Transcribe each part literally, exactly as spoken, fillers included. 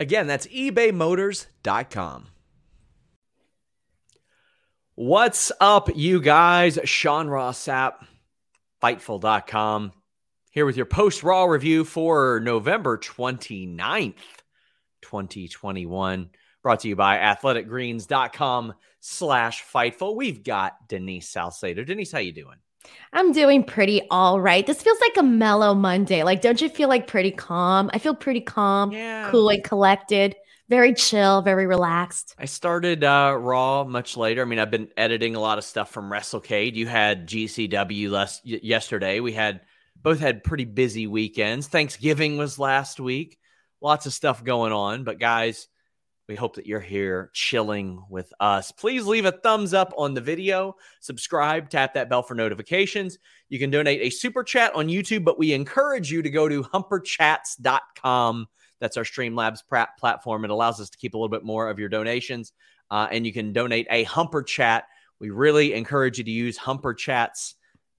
Again, that's ebay motors dot com. What's up, you guys? Sean Ross Sapp, Fightful dot com, here with your post-Raw review for November twenty-ninth, twenty twenty-one, brought to you by athletic greens dot com slash Fightful. We've got Denise Salcedo. Denise, how you doing? I'm doing pretty all right. This feels like a mellow Monday. Like, don't you feel like pretty calm? I feel pretty calm, yeah. Cool and collected, very chill, very relaxed. I started uh, Raw much later. I mean, I've been editing a lot of stuff from WrestleCade. You had G C W last y- yesterday. We had both had pretty busy weekends. Thanksgiving was last week. Lots of stuff going on. But guys, we hope that you're here chilling with us. Please leave a thumbs up on the video, subscribe, tap that bell for notifications. You can donate a super chat on YouTube, but we encourage you to go to humper chats dot com. That's our Streamlabs prat- platform. It allows us to keep a little bit more of your donations, uh, and you can donate a Humper Chat. We really encourage you to use humper chats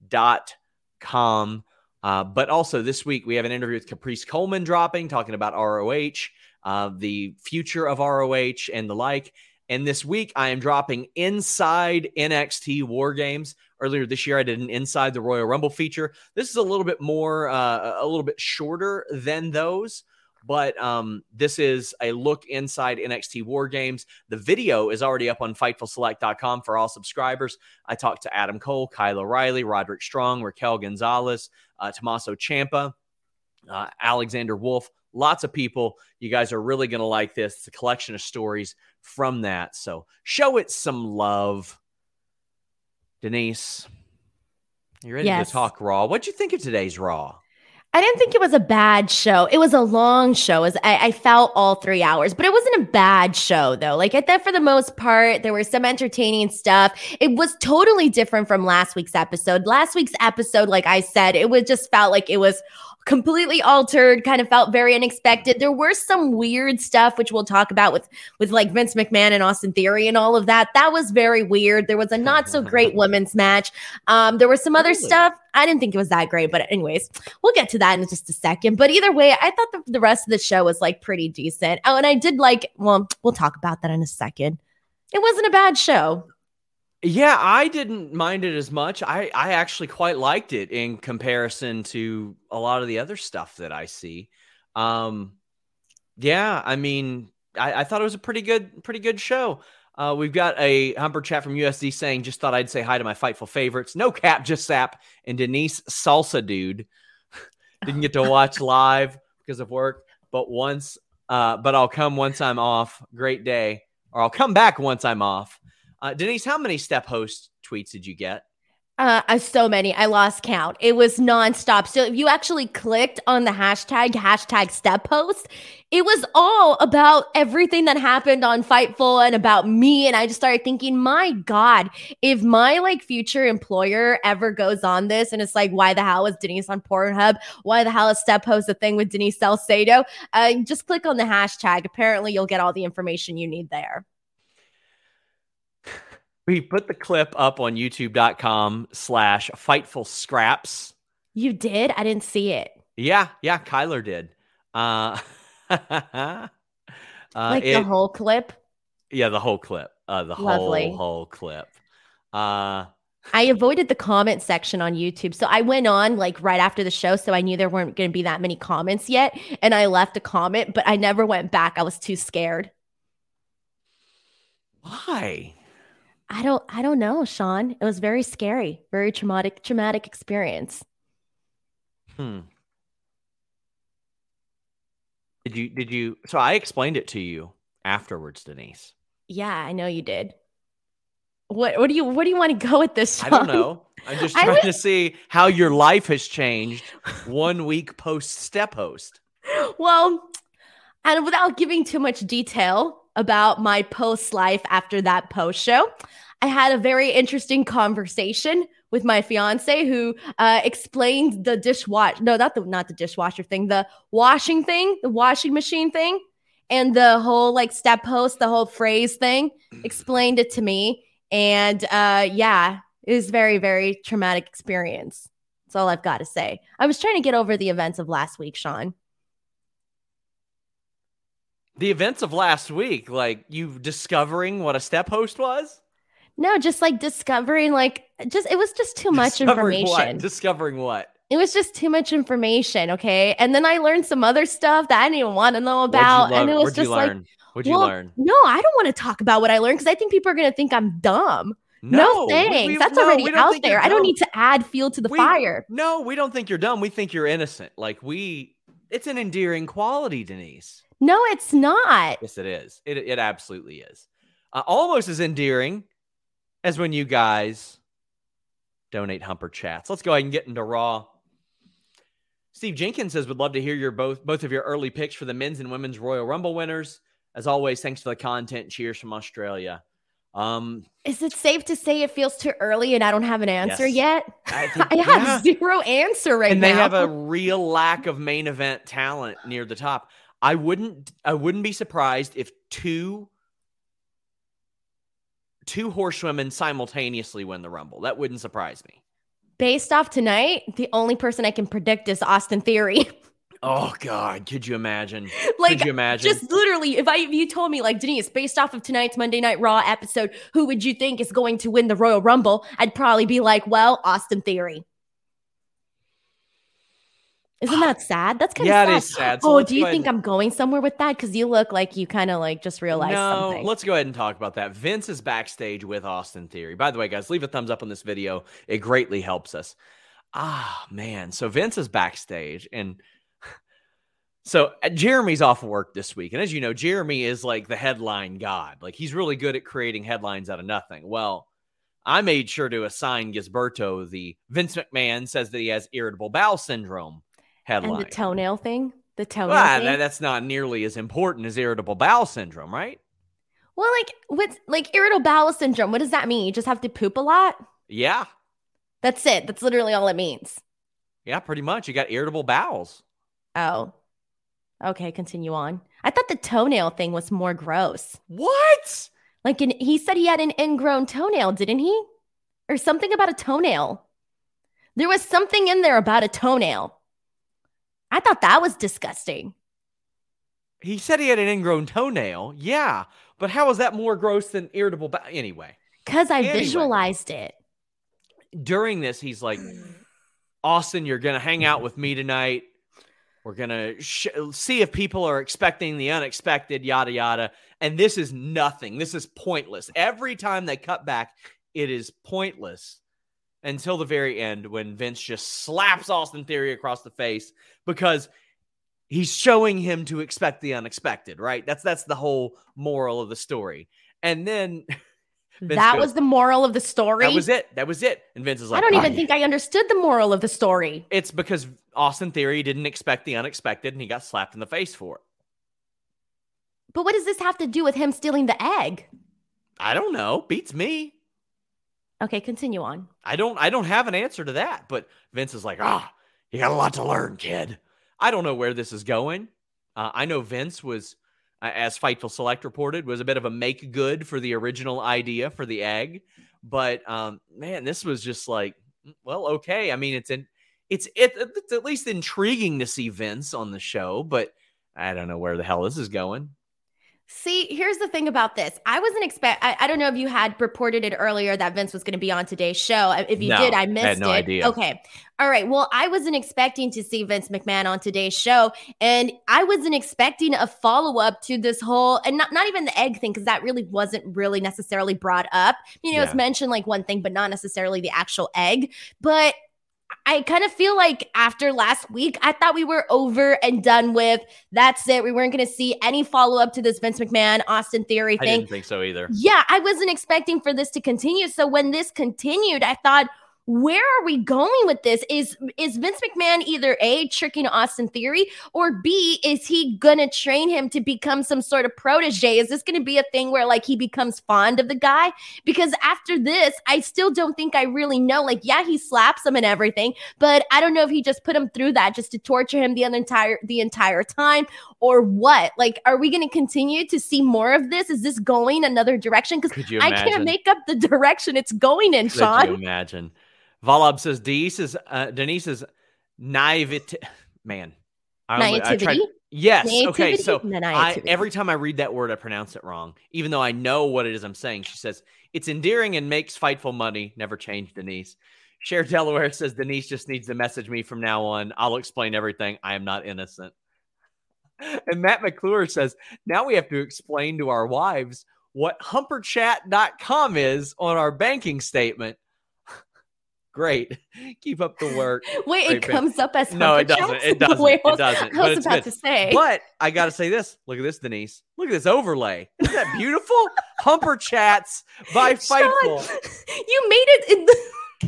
dot com. Uh, but also this week, we have an interview with Caprice Coleman dropping, talking about R O H. Uh, the future of R O H and the like. And this week, I am dropping Inside N X T War Games. Earlier this year, I did an Inside the Royal Rumble feature. This is a little bit more, uh, a little bit shorter than those, but um, this is a look inside N X T War Games. The video is already up on Fightful Select dot com for all subscribers. I talked to Adam Cole, Kyle O'Reilly, Roderick Strong, Raquel Gonzalez, uh, Tommaso Ciampa, uh, Alexander Wolf. Lots of people. You guys are really going to like this. It's a collection of stories from that. So show it some love. Denise, you ready yes. to talk Raw? What'd you think of today's Raw? I didn't think it was a bad show. It was a long show. As I, I felt all three hours, but it wasn't a bad show though. Like I thought for the most part, there was some entertaining stuff. It was totally different from last week's episode. Last week's episode, like I said, it was just felt like it was completely altered, kind of felt very unexpected. There were some weird stuff, which we'll talk about with, with like Vince McMahon and Austin Theory and all of that. That was very weird. There was a not so great women's match. Um, there was some other really? stuff. I didn't think it was that great, but anyways, we'll get to that in just a second. But either way, I thought the, the rest of the show was like pretty decent. Oh, and I did like, well, we'll talk about that in a second. It wasn't a bad show. Yeah, I didn't mind it as much. I, I actually quite liked it in comparison to a lot of the other stuff that I see. Um, yeah, I mean, I, I thought it was a pretty good, pretty good show. Uh, we've got a Humper Chat from U S D saying, just thought I'd say hi to my Fightful favorites. No Cap, just Sap, and Denise Salsa Dude. Didn't get to watch live because of work, but once, uh, but I'll come once I'm off. Great day. Or I'll come back once I'm off. Uh, Denise, how many step host tweets did you get? Uh, so many. I lost count. It was nonstop. So if you actually clicked on the hashtag, hashtag step host, it was all about everything that happened on Fightful and about me. And I just started thinking, my God, if my like future employer ever goes on this and it's like, why the hell is Denise on Pornhub? Why the hell is step host a thing with Denise Salcedo? Uh, just click on the hashtag. Apparently you'll get all the information you need there. We put the clip up on youtube dot com slash Fightful Scraps. You did? I didn't see it. Yeah. Yeah. Kyler did. Uh, uh, like it, the whole clip? Yeah. The whole clip. Uh, the Lovely. whole, whole clip. Uh, I avoided the comment section on YouTube. So I went on like right after the show. So I knew there weren't going to be that many comments yet. And I left a comment, but I never went back. I was too scared. Why? Why? I don't, I don't know, Sean. It was very scary, very traumatic, traumatic experience. Hmm. Did you, did you, so I explained it to you afterwards, Denise. Yeah, I know you did. What, what do you, what do you want to go with this, Sean? I don't know. I'm just trying was... to see how your life has changed one week post Step Host. Well, and without giving too much detail about my post life after that post show, I had a very interesting conversation with my fiance who uh, explained the dishwasher. No, not the not the dishwasher thing, the washing thing, the washing machine thing, and the whole like Step Host, the whole phrase thing. Explained it to me, and uh, yeah, it was very very traumatic experience. That's all I've got to say. I was trying to get over the events of last week, Sean. The events of last week, like you discovering what a Step Host was? No, just like discovering, like, just it was just too much discovering information. What? Discovering what? It was just too much information, okay? And then I learned some other stuff that I didn't even want to know about. And it was Where'd just you like, What'd you well, learn? No, I don't want to talk about what I learned because I think people are going to think I'm dumb. No, no thanks. We, That's no, already out there. I don't need to add fuel to the we, fire. No, we don't think you're dumb. We think you're innocent. Like, we, it's an endearing quality, Denise. No, it's not. Yes, it is. It it absolutely is. Uh, almost as endearing as when you guys donate Humper Chats. Let's go ahead and get into Raw. Steve Jenkins says, would love to hear your both both of your early picks for the men's and women's Royal Rumble winners. As always, thanks for the content. Cheers from Australia. Um, is it safe to say it feels too early and I don't have an answer yes. yet? I, think, I have yeah. zero answer right and now. And they have a real lack of main event talent near the top. I wouldn't I wouldn't be surprised if two two horsewomen simultaneously win the Rumble. That wouldn't surprise me. Based off tonight, the only person I can predict is Austin Theory. Oh God, could you imagine? Like, could you imagine? Just literally, if I if you told me like, Denise, based off of tonight's Monday Night Raw episode, who would you think is going to win the Royal Rumble? I'd probably be like, well, Austin Theory. Isn't that sad? That's kind of yeah, sad. Yeah, it is sad. So oh, do you think and... I'm going somewhere with that? Because you look like you kind of like just realized no, something. No, let's go ahead and talk about that. Vince is backstage with Austin Theory. By the way, guys, leave a thumbs up on this video. It greatly helps us. Ah, man. So Vince is backstage. And so Jeremy's off work this week. And as you know, Jeremy is like the headline god. Like he's really good at creating headlines out of nothing. Well, I made sure to assign Gisberto the Vince McMahon says that he has irritable bowel syndrome. Headline. And the toenail thing? The toenail well, thing? That, that's not nearly as important as irritable bowel syndrome, right? Well, like, what's like irritable bowel syndrome? What does that mean? You just have to poop a lot? Yeah. That's it. That's literally all it means. Yeah, pretty much. You got irritable bowels. Oh. Okay, continue on. I thought the toenail thing was more gross. What? Like, an, he said he had an ingrown toenail, didn't he? Or something about a toenail. There was something in there about a toenail. I thought that was disgusting. He said he had an ingrown toenail. Yeah. But how is that more gross than irritable? Ba- anyway. Because I anyway. visualized it. During this, he's like, Austin, you're going to hang out with me tonight. We're going to sh- see if people are expecting the unexpected, yada, yada. And this is nothing. This is pointless. Every time they cut back, it is pointless. Until the very end when Vince just slaps Austin Theory across the face because he's showing him to expect the unexpected, right? That's that's the whole moral of the story. And then Vince That goes, was the moral of the story? That was it. That was it. And Vince is like, I don't even oh, think yeah. I understood the moral of the story. It's because Austin Theory didn't expect the unexpected and he got slapped in the face for it. But what does this have to do with him stealing the egg? I don't know. Beats me. Okay, continue on. I don't I don't have an answer to that, but Vince is like, ah, you got a lot to learn, kid. I don't know where this is going. Uh, I know Vince was, uh, as Fightful Select reported, was a bit of a make good for the original idea for the egg. But, um, man, this was just like, well, okay. I mean, it's, in, it's, it, it's at least intriguing to see Vince on the show, but I don't know where the hell this is going. See, here's the thing about this. I wasn't expect. I, I don't know if you had reported it earlier that Vince was going to be on today's show. If you no, did, I missed it. I had no it. idea. Okay. All right. Well, I wasn't expecting to see Vince McMahon on today's show, and I wasn't expecting a follow-up to this whole, and not, not even the egg thing, because that really wasn't really necessarily brought up. You know, yeah. It's mentioned like one thing, but not necessarily the actual egg. But I kind of feel like after last week, I thought we were over and done with. That's it. We weren't going to see any follow-up to this Vince McMahon, Austin Theory thing. I didn't think so either. Yeah, I wasn't expecting for this to continue. So when this continued, I thought, where are we going with this? Is is Vince McMahon either A, tricking Austin Theory, or B, is he going to train him to become some sort of protege? Is this going to be a thing where like he becomes fond of the guy? Because after this, I still don't think I really know. Like, yeah, he slaps him and everything, but I don't know if he just put him through that just to torture him the entire the entire time or what. Like, are we going to continue to see more of this? Is this going another direction? Because I can't make up the direction it's going in, Sean. Could you imagine? Valab says, Denise's, uh, Denise's naivete. Man. I naivety? I tried, yes. Nativity? Okay. So I, every time I read that word, I pronounce it wrong, even though I know what it is I'm saying. She says, it's endearing and makes Fightful money. Never change, Denise. Cher Delaware says, Denise just needs to message me from now on. I'll explain everything. I am not innocent. And Matt McClure says, now we have to explain to our wives what humper chat dot com is on our banking statement. Great. Keep up the work. Wait, Great it fan. comes up as no, it doesn't. It doesn't. It doesn't. It doesn't. I was about good. to say. But I got to say this. Look at this, Denise. Look at this overlay. Isn't that beautiful? Humper Chats by Fightful. Sean, you made it. In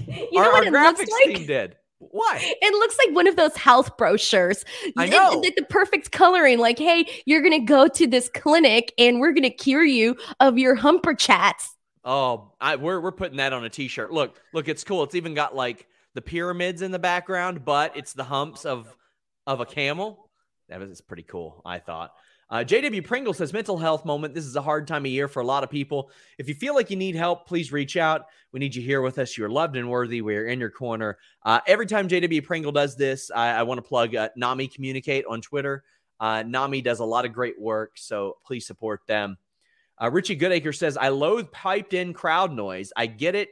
the, you our, know what it looks like? Team did. Why? It looks like one of those health brochures. I know. It, it, the perfect coloring. Like, hey, you're going to go to this clinic and we're going to cure you of your humper chats. Oh, I, we're we're putting that on a t-shirt. Look, look, it's cool. It's even got like the pyramids in the background, but it's the humps of of a camel. That was it's pretty cool, I thought. Uh, J W Pringle says, mental health moment. This is a hard time of year for a lot of people. If you feel like you need help, please reach out. We need you here with us. You're loved and worthy. We're in your corner. Uh, every time J W Pringle does this, I, I want to plug uh, NAMI Communicate on Twitter. Uh, NAMI does a lot of great work, so please support them. Uh, Richie Goodacre says, I loathe piped-in crowd noise. I get it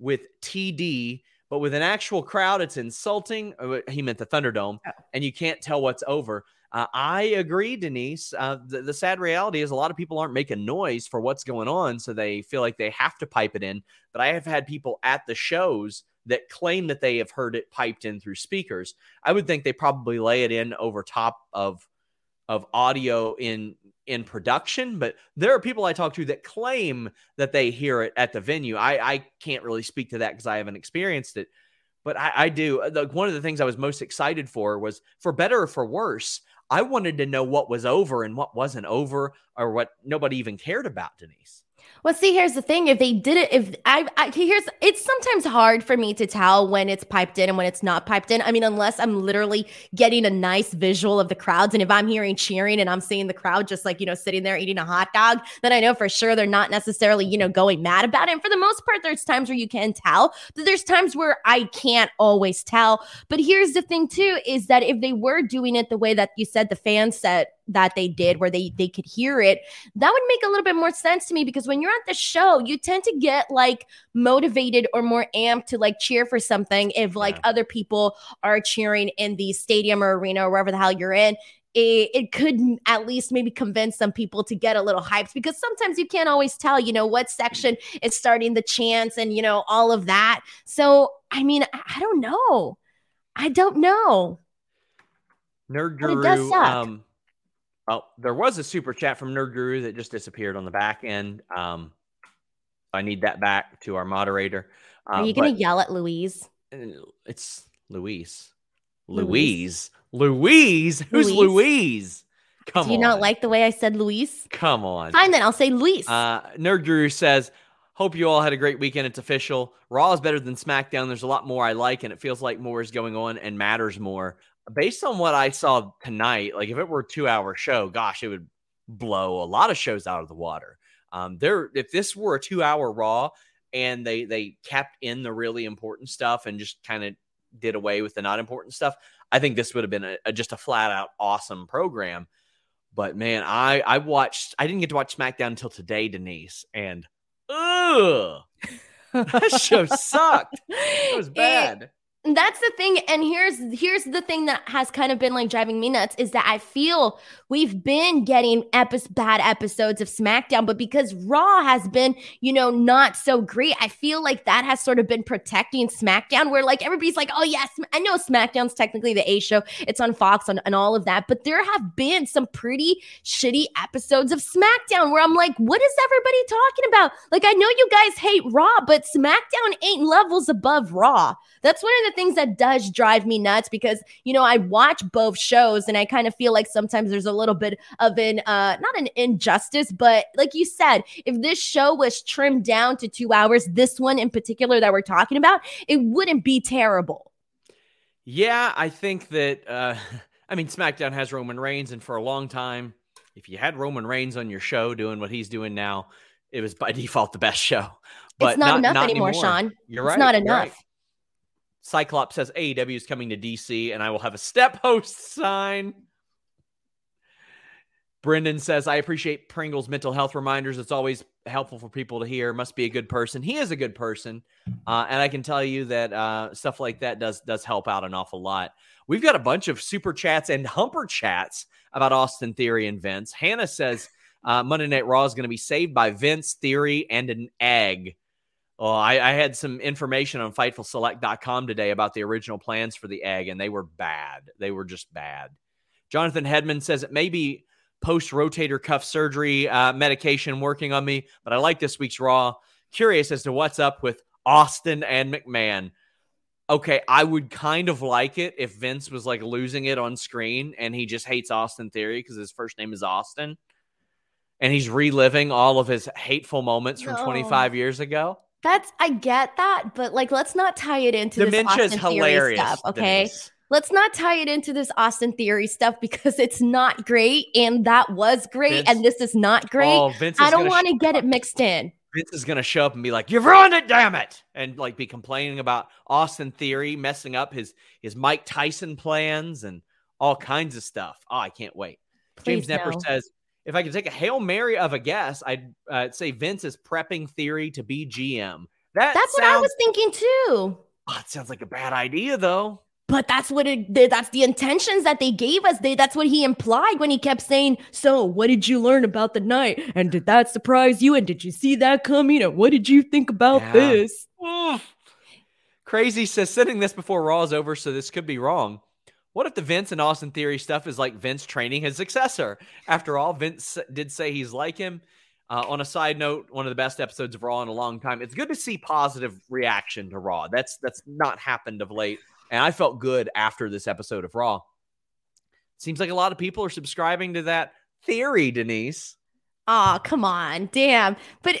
with T D, but with an actual crowd, it's insulting. He meant the Thunderdome, and you can't tell what's over. Uh, I agree, Denise. Uh, the, the sad reality is a lot of people aren't making noise for what's going on, so they feel like they have to pipe it in. But I have had people at the shows that claim that they have heard it piped in through speakers. I would think they probably lay it in over top of of audio in in production, but there are people I talk to that claim that they hear it at the venue. I, I can't really speak to that because I haven't experienced it, but I, I do. The, one of the things I was most excited for was, for better or for worse, I wanted to know what was over and what wasn't over, or what nobody even cared about, Denise. Well, see, here's the thing. If they did it, if I, I here's, it's sometimes hard for me to tell when it's piped in and when it's not piped in. I mean, unless I'm literally getting a nice visual of the crowds. And if I'm hearing cheering and I'm seeing the crowd just like, you know, sitting there eating a hot dog, then I know for sure they're not necessarily, you know, going mad about it. And for the most part, there's times where you can tell, but there's times where I can't always tell. But here's the thing too, is that if they were doing it the way that you said the fans said that they did, where they they could hear it, that would make a little bit more sense to me, because when you're at the show, you tend to get like motivated or more amped to like cheer for something if like yeah. other people are cheering in the stadium or arena or wherever the hell you're in. It, it could at least maybe convince some people to get a little hyped, because sometimes you can't always tell, you know, what section is starting the chants and, you know, all of that. So, I mean, I, I don't know. I don't know. Nerd Guru, but it does suck. um Oh, there was a super chat from Nerd Guru that just disappeared on the back end. Um, I need that back to our moderator. Uh, Are you going to yell at Louise? It's Louise. Louise. Louise? Louise? Who's Louise? Louise? Come on. Do you on. not like the way I said Louise? Come on. Fine, then I'll say Luis. Uh, Nerd Guru says, hope you all had a great weekend. It's official. Raw is better than SmackDown. There's a lot more I like, and it feels like more is going on and matters more. Based on what I saw tonight, like if it were a two-hour show, gosh, it would blow a lot of shows out of the water. Um, there, if this were a two-hour Raw and they they kept in the really important stuff and just kind of did away with the not important stuff, I think this would have been a, a, just a flat-out awesome program. But man, I I watched. I didn't get to watch SmackDown until today, Denise, and ugh, that show sucked. It was bad. It- That's the thing, and here's here's the thing that has kind of been like driving me nuts is that I feel we've been getting epi- bad episodes of SmackDown, but because Raw has been, you know, not so great, I feel like that has sort of been protecting SmackDown, where like everybody's like, oh yes, I know SmackDown's technically the A show, it's on Fox on, and all of that, but there have been some pretty shitty episodes of SmackDown where I'm like, what is everybody talking about? Like, I know you guys hate Raw, but SmackDown ain't levels above Raw. That's one of the things that does drive me nuts, because you know I watch both shows and I kind of feel like sometimes there's a little bit of an uh not an injustice, but like you said, if this show was trimmed down to two hours, this one in particular that we're talking about, it wouldn't be terrible. Yeah, I think that uh I mean SmackDown has Roman Reigns, and for a long time, if you had Roman Reigns on your show doing what he's doing now, it was by default the best show. But it's not, not enough not anymore, anymore Sean. You're right, it's not enough, right. Cyclops says A E W is coming to D C and I will have a step host sign. Brendan says, I appreciate Pringle's mental health reminders. It's always helpful for people to hear. Must be a good person. He is a good person. Uh, and I can tell you that uh, stuff like that does, does help out an awful lot. We've got a bunch of super chats and humper chats about Austin Theory and Vince. Hannah says uh, Monday Night Raw is going to be saved by Vince, Theory, and an egg. Oh, I, I had some information on Fightful Select dot com today about the original plans for the egg, and they were bad. They were just bad. Jonathan Hedman says it may be post-rotator cuff surgery uh, medication working on me, but I like this week's Raw. Curious as to what's up with Austin and McMahon. Okay, I would kind of like it if Vince was like losing it on screen and he just hates Austin Theory because his first name is Austin, and he's reliving all of his hateful moments from no. twenty-five years ago. That's, I get that, but like, let's not tie it into Dementia this Austin is hilarious, Theory stuff, okay? Denise. Let's not tie it into this Austin Theory stuff because it's not great, and that was great, Vince, and this is not great. Oh, Vince is I don't want to get up. It mixed in. Vince is going to show up and be like, you've ruined it, damn it! And like be complaining about Austin Theory messing up his, his Mike Tyson plans and all kinds of stuff. Oh, I can't wait. Please James no. Nepper says, if I could take a Hail Mary of a guess, I'd uh, say Vince is prepping Theory to be G M. That that's sounds... what I was thinking too. Oh, it sounds like a bad idea, though. But that's what it, that's the intentions that they gave us. They, that's what he implied when he kept saying, so what did you learn about the night? And did that surprise you? And did you see that coming? And what did you think about yeah. this? Ugh. Crazy says, sending this before Raw is over, so this could be wrong. What if the Vince and Austin Theory stuff is like Vince training his successor? After all, Vince did say he's like him. Uh, on a side note, one of the best episodes of Raw in a long time. It's good to see positive reaction to Raw. That's that's not happened of late. And I felt good after this episode of Raw. Seems like a lot of people are subscribing to that theory, Denise. Oh, come on. Damn. But...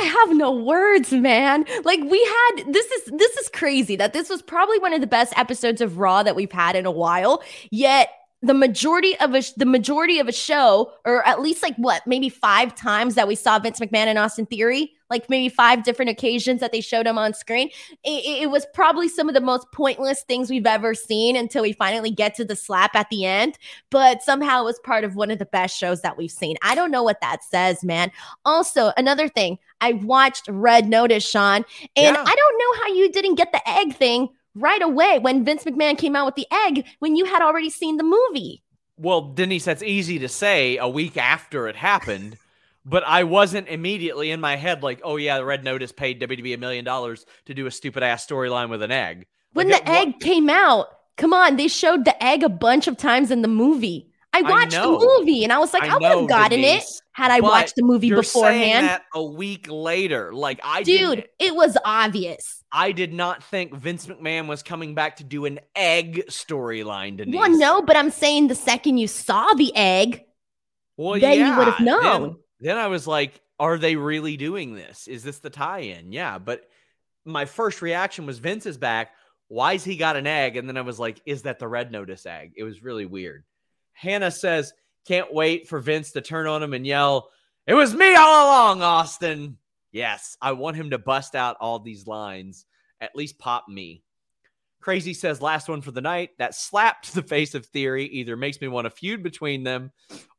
I have no words, man. Like we had, this is, this is crazy that this was probably one of the best episodes of Raw that we've had in a while, yet the majority of a, the majority of a show, or at least like what, maybe five times that we saw Vince McMahon and Austin Theory, like maybe five different occasions that they showed him on screen. It, it was probably some of the most pointless things we've ever seen until we finally get to the slap at the end. But somehow it was part of one of the best shows that we've seen. I don't know what that says, man. Also, another thing, I watched Red Notice, Sean, and yeah. I don't know how you didn't get the egg thing right away when Vince McMahon came out with the egg when you had already seen the movie. Well, Denise, that's easy to say a week after it happened. But I wasn't immediately in my head like, oh, yeah, the Red Notice paid W W E a million dollars to do a stupid-ass storyline with an egg. When like, the egg wa- came out, come on, they showed the egg a bunch of times in the movie. I watched I the movie, and I was like, I, I would have gotten Denise, it had I watched the movie you're beforehand. Saying that a week later. Like I, Dude, it was obvious. I did not think Vince McMahon was coming back to do an egg storyline, Denise. Well, no, but I'm saying the second you saw the egg, well, then yeah, you would have known. Then- Then I was like, are they really doing this? Is this the tie-in? Yeah, but my first reaction was Vince is back. Why's he got an egg? And then I was like, is that the Red Notice egg? It was really weird. Hannah says, can't wait for Vince to turn on him and yell, it was me all along, Austin. Yes, I want him to bust out all these lines. At least pop me. Crazy says, last one for the night. That slap to the face of Theory either makes me want a feud between them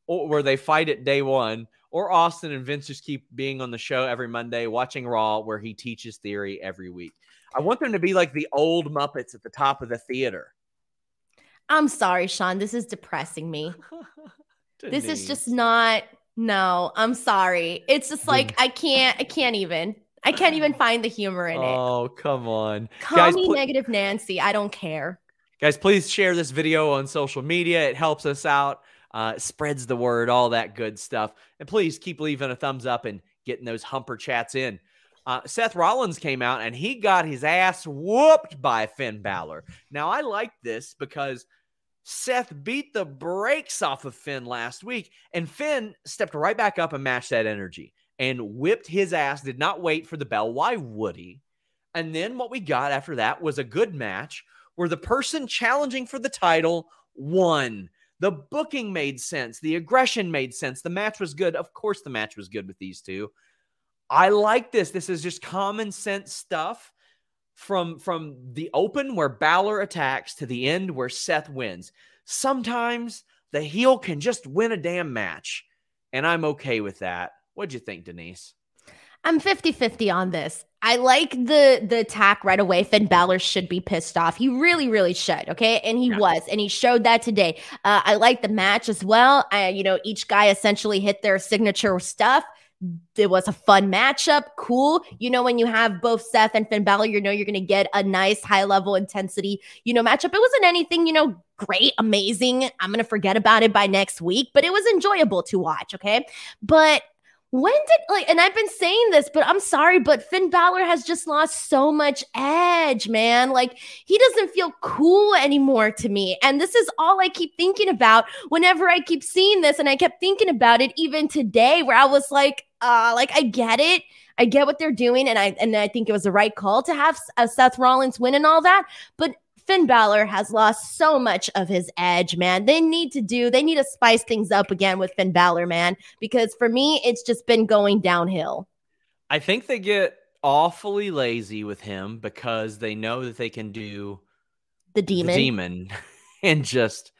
or where they fight at Day One, or Austin and Vince just keep being on the show every Monday, watching Raw, where he teaches Theory every week. I want them to be like the old Muppets at the top of the theater. I'm sorry, Sean. This is depressing me. This is just not, no, I'm sorry. It's just like, I can't, I can't even. I can't even find the humor in it. Oh, come on. Call Guys, me pl- Negative Nancy. I don't care. Guys, please share this video on social media. It helps us out. Uh, it spreads the word, all that good stuff. And please keep leaving a thumbs up and getting those humper chats in. Uh, Seth Rollins came out and he got his ass whooped by Finn Balor. Now, I like this because Seth beat the brakes off of Finn last week, and Finn stepped right back up and matched that energy and whipped his ass, did not wait for the bell. Why would he? And then what we got after that was a good match where the person challenging for the title won. The booking made sense. The aggression made sense. The match was good. Of course the match was good with these two. I like this. This is just common sense stuff. From from the open where Balor attacks to the end where Seth wins. Sometimes the heel can just win a damn match. And I'm okay with that. What'd you think, Denise? I'm fifty-fifty on this. I like the the attack right away. Finn Balor should be pissed off. He really, really should, okay? And he yeah. was, and he showed that today. Uh, I like the match as well. I, you know, each guy essentially hit their signature stuff. It was a fun matchup. Cool. You know, when you have both Seth and Finn Balor, you know you're going to get a nice high-level intensity, you know, matchup. It wasn't anything, you know, great, amazing. I'm going to forget about it by next week, but it was enjoyable to watch, okay? But when did, like, and I've been saying this, but I'm sorry, but Finn Balor has just lost so much edge, man. Like, he doesn't feel cool anymore to me. And this is all I keep thinking about whenever I keep seeing this. And I kept thinking about it even today, where I was like, uh, like, I get it. I get what they're doing. And I, and I think it was the right call to have uh, Seth Rollins win and all that. But Finn Balor has lost so much of his edge, man. They need to do, they need to spice things up again with Finn Balor, man, because for me, it's just been going downhill. I think they get awfully lazy with him because they know that they can do the demon, the demon and just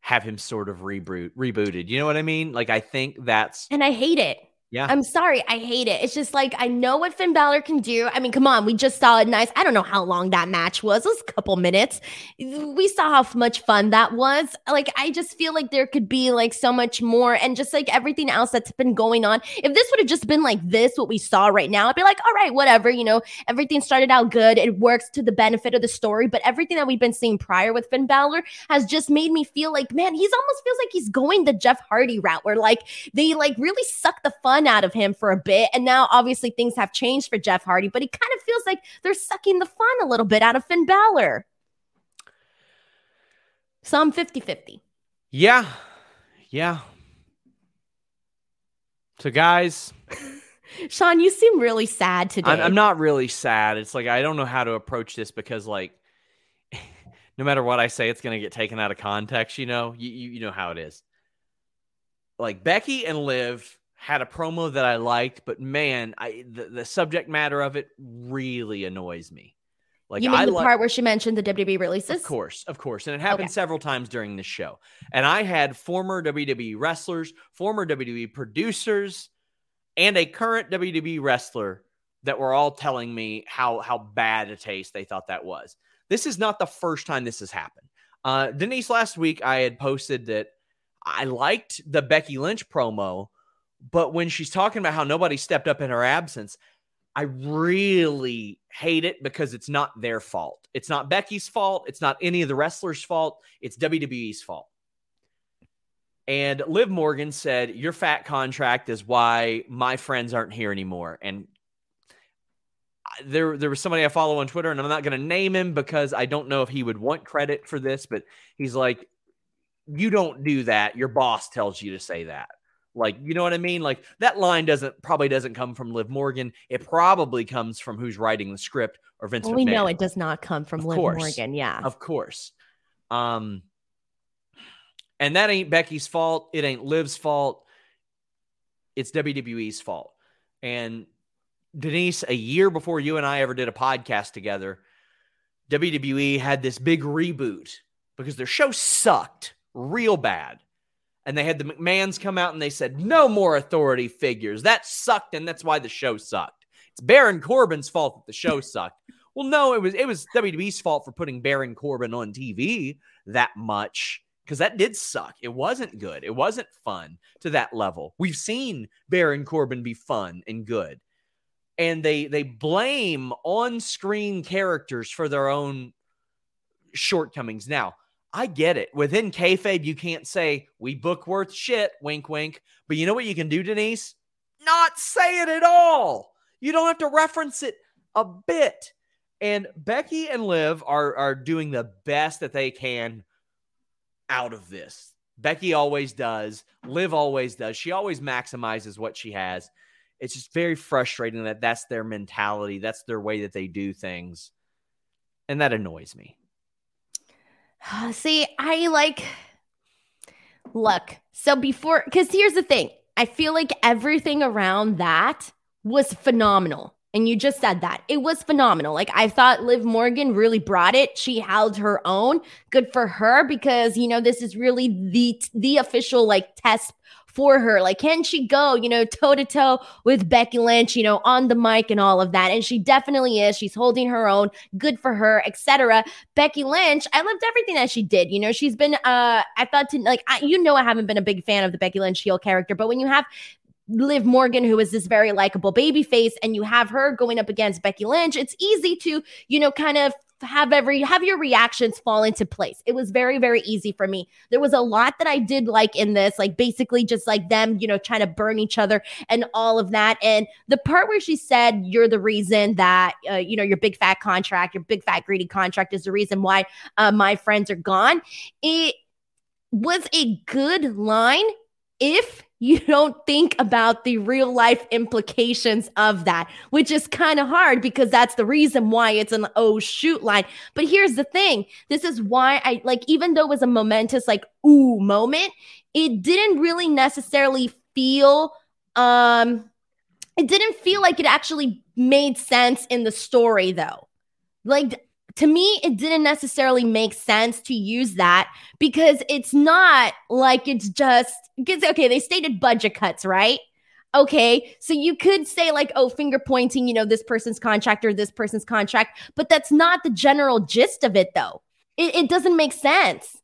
have him sort of reboot, rebooted. You know what I mean? Like, I think that's... And I hate it. Yeah. I'm sorry. I hate it. It's just like, I know what Finn Balor can do. I mean, come on. We just saw it nice. I don't know how long that match was. It was a couple minutes. We saw how much fun that was. Like, I just feel like there could be like so much more, and just like everything else that's been going on. If this would have just been like this, what we saw right now, I'd be like, all right, whatever. You know, everything started out good. It works to the benefit of the story. But everything that we've been seeing prior with Finn Balor has just made me feel like, man, he's almost feels like he's going the Jeff Hardy route, where like they like really suck the fun out of him for a bit, and now obviously things have changed for Jeff Hardy, but he kind of feels like they're sucking the fun a little bit out of Finn Balor. So I'm fifty-fifty. Yeah. Yeah. So guys, Sean, you seem really sad today. I'm, I'm not really sad. It's like, I don't know how to approach this because like, no matter what I say, it's going to get taken out of context. You know, you, you, you know how it is. Like, Becky and Liv had a promo that I liked, but man, I the, the subject matter of it really annoys me. Like, you mean I the li- part where she mentioned the W W E releases? Of course, of course. And it happened okay. several times during this show. And I had former W W E wrestlers, former W W E producers, and a current W W E wrestler that were all telling me how, how bad a taste they thought that was. This is not the first time this has happened. Uh, Denise, last week I had posted that I liked the Becky Lynch promo, but when she's talking about how nobody stepped up in her absence, I really hate it because it's not their fault. It's not Becky's fault. It's not any of the wrestlers' fault. It's W W E's fault. And Liv Morgan said, your fat contract is why my friends aren't here anymore. And there, there was somebody I follow on Twitter, and I'm not going to name him because I don't know if he would want credit for this, but he's like, you don't do that. Your boss tells you to say that. Like, you know what I mean? Like, that line doesn't probably doesn't come from Liv Morgan. It probably comes from who's writing the script, or Vince McMahon. We know it does not come from Liv Morgan. Yeah, of course. Um, and that ain't Becky's fault. It ain't Liv's fault. It's W W E's fault. And Denise, a year before you and I ever did a podcast together, W W E had this big reboot because their show sucked real bad. And they had the McMahons come out and they said, no more authority figures. That sucked, and that's why the show sucked. It's Baron Corbin's fault that the show sucked. Well, no, it was it was W W E's fault for putting Baron Corbin on T V that much, because that did suck. It wasn't good. It wasn't fun to that level. We've seen Baron Corbin be fun and good. And they they blame on-screen characters for their own shortcomings. Now, I get it. Within kayfabe, you can't say, we book worth shit, wink, wink. But you know what you can do, Denise? Not say it at all. You don't have to reference it a bit. And Becky and Liv are, are doing the best that they can out of this. Becky always does. Liv always does. She always maximizes what she has. It's just very frustrating that that's their mentality. That's their way that they do things. And that annoys me. See, I like, look, so before, because here's the thing. I feel like everything around that was phenomenal. And you just said that. It was phenomenal. Like, I thought Liv Morgan really brought it. She held her own. Good for her, because, you know, this is really the the official, like, test for her. Like, can she go, you know, toe-to-toe with Becky Lynch, you know, on the mic and all of that? And she definitely is. She's holding her own. Good for her, et cetera. Becky Lynch, I loved everything that she did. You know, she's been, uh, I thought, to, like, I, you know, I haven't been a big fan of the Becky Lynch heel character, but when you have Liv Morgan, who is this very likable babyface, and you have her going up against Becky Lynch, it's easy to, you know, kind of have every have your reactions fall into place. It was very, very easy for me. There was a lot that I did like in this, like basically just like them, you know, trying to burn each other and all of that. And the part where she said, you're the reason that, uh, you know, your big fat contract, your big fat greedy contract is the reason why uh, my friends are gone. It was a good line if you don't think about the real life implications of that, which is kind of hard because that's the reason why it's an oh shoot line. But here's the thing. This is why I like, even though it was a momentous like ooh moment, it didn't really necessarily feel, um, it didn't feel like it actually made sense in the story though. Like, to me, it didn't necessarily make sense to use that because it's not like it's just, because okay, they stated budget cuts, right? Okay, so you could say like, oh, finger pointing, you know, this person's contract or this person's contract, but that's not the general gist of it though. It, it doesn't make sense.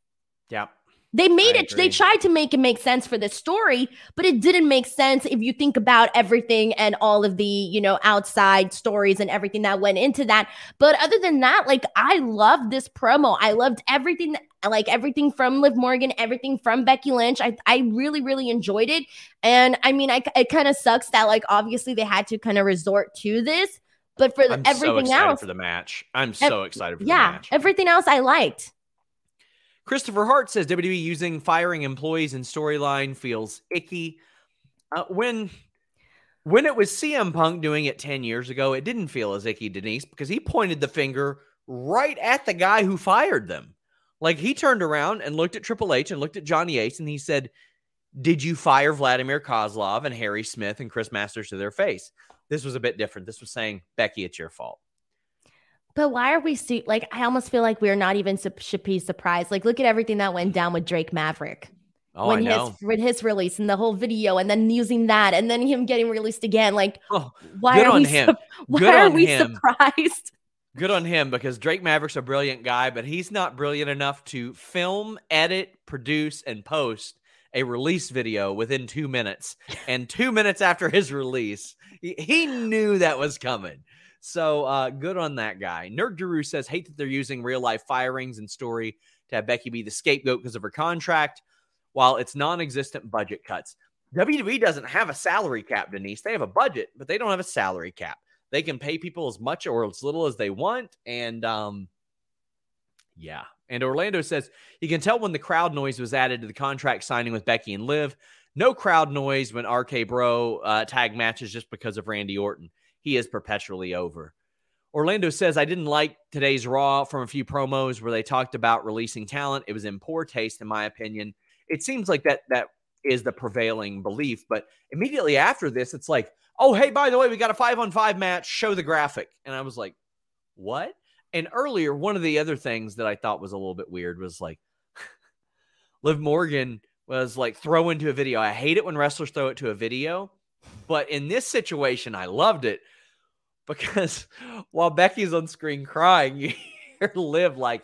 Yeah. They made I it, agree. They tried to make it make sense for this story, but it didn't make sense if you think about everything and all of the, you know, outside stories and everything that went into that. But other than that, like, I loved this promo. I loved everything, like everything from Liv Morgan, everything from Becky Lynch. I, I really, really enjoyed it. And I mean, I, it kind of sucks that like, obviously they had to kind of resort to this, but for I'm everything so else. for the match. I'm so ev- excited for yeah, the match. Yeah, everything else I liked. Christopher Hart says W W E using firing employees in storyline feels icky. Uh, when when it was C M Punk doing it ten years ago, it didn't feel as icky, Denise, because he pointed the finger right at the guy who fired them. Like, he turned around and looked at Triple H and looked at Johnny Ace, and he said, did you fire Vladimir Kozlov and Harry Smith and Chris Masters to their face? This was a bit different. This was saying, Becky, it's your fault. But why are we su- like? I almost feel like we're not even su- should be surprised. Like, look at everything that went down with Drake Maverick oh, when his with his release and the whole video, and then using that, and then him getting released again. Like, oh, why are we? Su- why good are we him. surprised? Good on him, because Drake Maverick's a brilliant guy, but he's not brilliant enough to film, edit, produce, and post a release video within two minutes. And two minutes after his release, he, he knew that was coming. So uh, good on that guy. Nerd Guru says, hate that they're using real life firings and story to have Becky be the scapegoat because of her contract, while it's non-existent budget cuts. W W E doesn't have a salary cap, Denise. They have a budget, but they don't have a salary cap. They can pay people as much or as little as they want. And um, yeah. And Orlando says, you can tell when the crowd noise was added to the contract signing with Becky and Liv. No crowd noise when R K Bro uh, tag matches just because of Randy Orton. He is perpetually over. Orlando says, I didn't like today's Raw from a few promos where they talked about releasing talent. It was in poor taste, in my opinion. It seems like that that is the prevailing belief. But immediately after this, it's like, oh, hey, by the way, we got a five-on-five match. Show the graphic. And I was like, what? And earlier, one of the other things that I thought was a little bit weird was like Liv Morgan was like throw into a video. I hate it when wrestlers throw it to a video, but in this situation, I loved it because while Becky's on screen crying, you hear Liv like,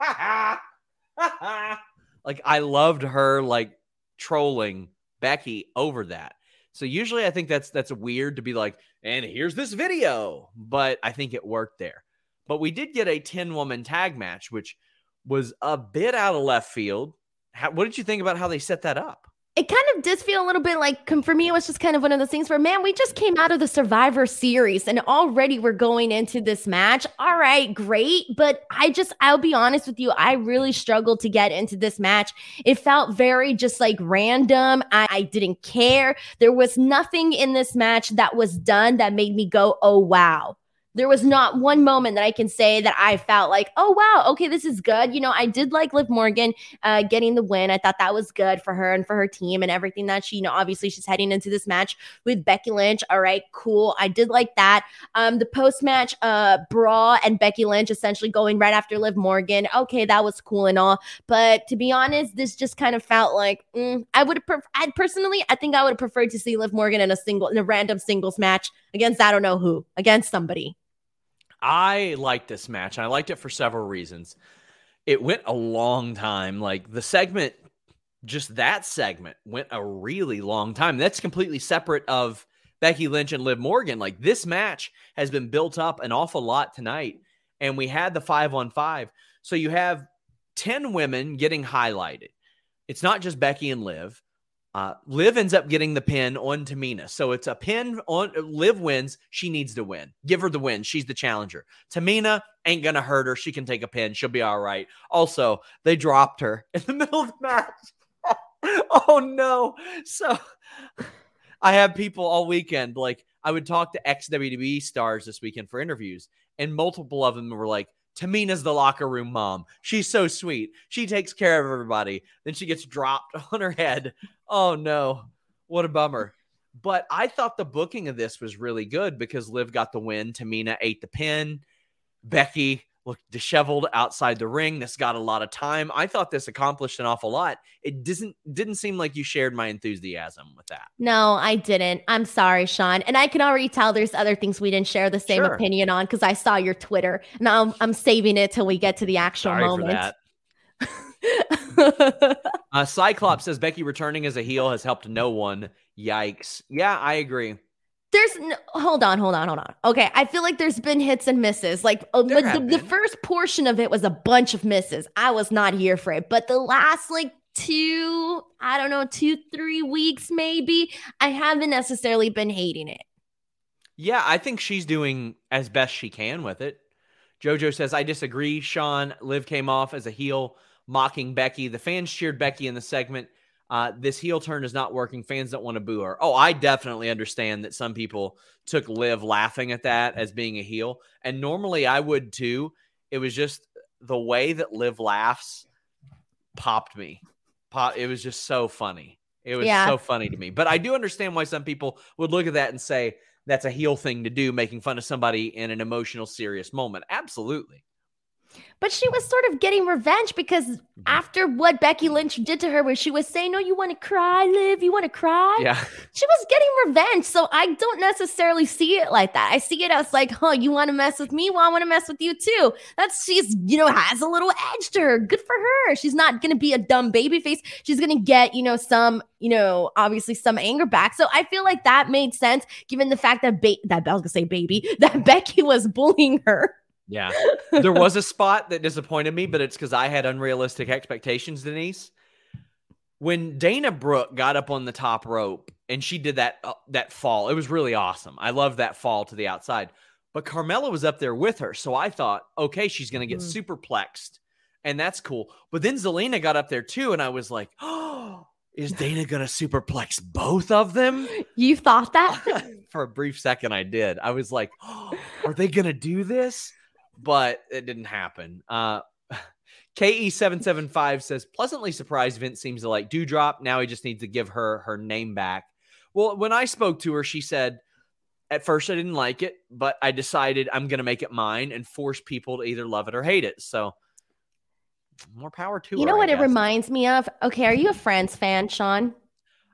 ha ha, ha ha. Like I loved her like trolling Becky over that. So usually I think that's, that's weird to be like, and here's this video, but I think it worked there. But we did get a ten-woman tag match, which was a bit out of left field. How, what did you think about how they set that up? It kind of does feel a little bit like, for me, it was just kind of one of those things where, man, we just came out of the Survivor Series, and already we're going into this match. All right, great. But I just, I'll be honest with you, I really struggled to get into this match. It felt very just like random. I, I didn't care. There was nothing in this match that was done that made me go, oh, wow. There was not one moment that I can say that I felt like, oh, wow, okay, this is good. You know, I did like Liv Morgan uh, getting the win. I thought that was good for her and for her team and everything that she, you know, obviously she's heading into this match with Becky Lynch. All right, cool. I did like that. Um, the post-match uh, brawl and Becky Lynch essentially going right after Liv Morgan. Okay, that was cool and all. But to be honest, this just kind of felt like, mm, I would have, pref- I'd personally, I think I would have preferred to see Liv Morgan in a single, in a random singles match against I don't know who, against somebody. I liked this match, and I liked it for several reasons. It went a long time. Like, the segment, just that segment, went a really long time. That's completely separate of Becky Lynch and Liv Morgan. Like, this match has been built up an awful lot tonight, and we had the five-on-five. So you have ten women getting highlighted. It's not just Becky and Liv. Uh, Liv ends up getting the pin on Tamina. So it's a pin on Liv wins. She needs to win. Give her the win. She's the challenger. Tamina ain't going to hurt her. She can take a pin. She'll be all right. Also, they dropped her in the middle of the match. Oh no. So I have people all weekend. Like I would talk to ex-W W E stars this weekend for interviews and multiple of them were like, Tamina's the locker room mom. She's so sweet. She takes care of everybody. Then she gets dropped on her head. Oh, no. What a bummer. But I thought the booking of this was really good because Liv got the win. Tamina ate the pin. Becky looked disheveled outside the ring. This got a lot of time. I thought this accomplished an awful lot. It didn't didn't seem like you shared my enthusiasm with that. No, I didn't. I'm sorry, Sean. And I can already tell there's other things we didn't share the same sure. opinion on because I saw your Twitter. And I'm, I'm saving it till we get to the actual sorry moment. For that. uh, Cyclops says Becky returning as a heel has helped no one. Yikes. Yeah, I agree. There's no, hold on, hold on, hold on. Okay, I feel like there's been hits and misses. Like uh, the, the first portion of it was a bunch of misses. I was not here for it. But the last like two, I don't know, two, three weeks maybe, I haven't necessarily been hating it. Yeah, I think she's doing as best she can with it. JoJo says, I disagree, Sean. Liv came off as a heel mocking Becky. The fans cheered Becky in the segment. Uh, this heel turn is not working. Fans don't want to boo her. Oh, I definitely understand that some people took Liv laughing at that as being a heel. And normally I would too. It was just the way that Liv laughs popped me. Pop- it was just so funny. It was yeah. so funny to me. But I do understand why some people would look at that and say, that's a heel thing to do, making fun of somebody in an emotional, serious moment. Absolutely. But she was sort of getting revenge because after what Becky Lynch did to her, where she was saying, no, you want to cry, Liv? You want to cry? Yeah. She was getting revenge. So I don't necessarily see it like that. I see it as like, oh, you want to mess with me? Well, I want to mess with you too. That's she's, you know, has a little edge to her. Good for her. She's not going to be a dumb babyface. She's going to get, you know, some, you know, obviously some anger back. So I feel like that made sense given the fact that, ba- that I was going to say baby, that Becky was bullying her. Yeah, there was a spot that disappointed me, but it's because I had unrealistic expectations, Denise. When Dana Brooke got up on the top rope and she did that uh, that fall, it was really awesome. I love that fall to the outside. But Carmella was up there with her, so I thought, okay, she's going to get mm-hmm. superplexed, and that's cool. But then Zelina got up there too, and I was like, oh, is Dana going to superplex both of them? You thought that? For a brief second, I did. I was like, oh, are they going to do this? But it didn't happen. Uh, K E seven seven five says, pleasantly surprised Vince seems to like Dewdrop. Now he just needs to give her her name back. Well, when I spoke to her, she said At first, I didn't like it, but I decided I'm going to make it mine and force people to either love it or hate it. So more power to her. You know what it reminds me of? Okay, are you a Friends fan, Sean?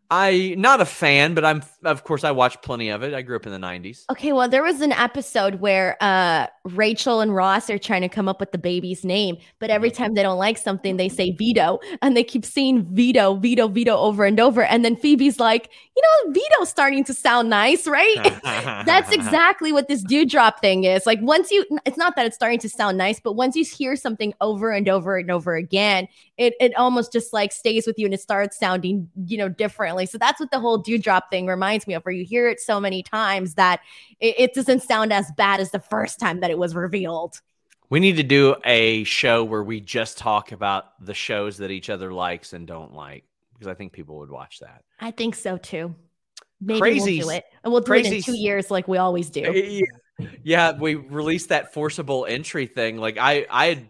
I'm not a fan, but I'm, of course, I watched plenty of it. I grew up in the nineties. Okay, well, there was an episode where uh, Rachel and Ross are trying to come up with the baby's name, but every time they don't like something, they say Vito, and they keep seeing Vito, Vito, Vito over and over, and then Phoebe's like, you know, Vito's starting to sound nice, right? That's exactly what this dewdrop thing is. Like, once you, it's not that it's starting to sound nice, but once you hear something over and over and over again, it it almost just like stays with you and it starts sounding, you know, different. So that's what the whole dewdrop thing reminds me of, where you hear it so many times that it, it doesn't sound as bad as the first time that it was revealed. We need to do a show where we just talk about the shows that each other likes and don't like, because I think people would watch that. I think so too. Maybe Crazy. We'll do it. And we'll do Crazy. It in two years like we always do. Yeah, yeah, we released that forcible entry thing. Like I, I had...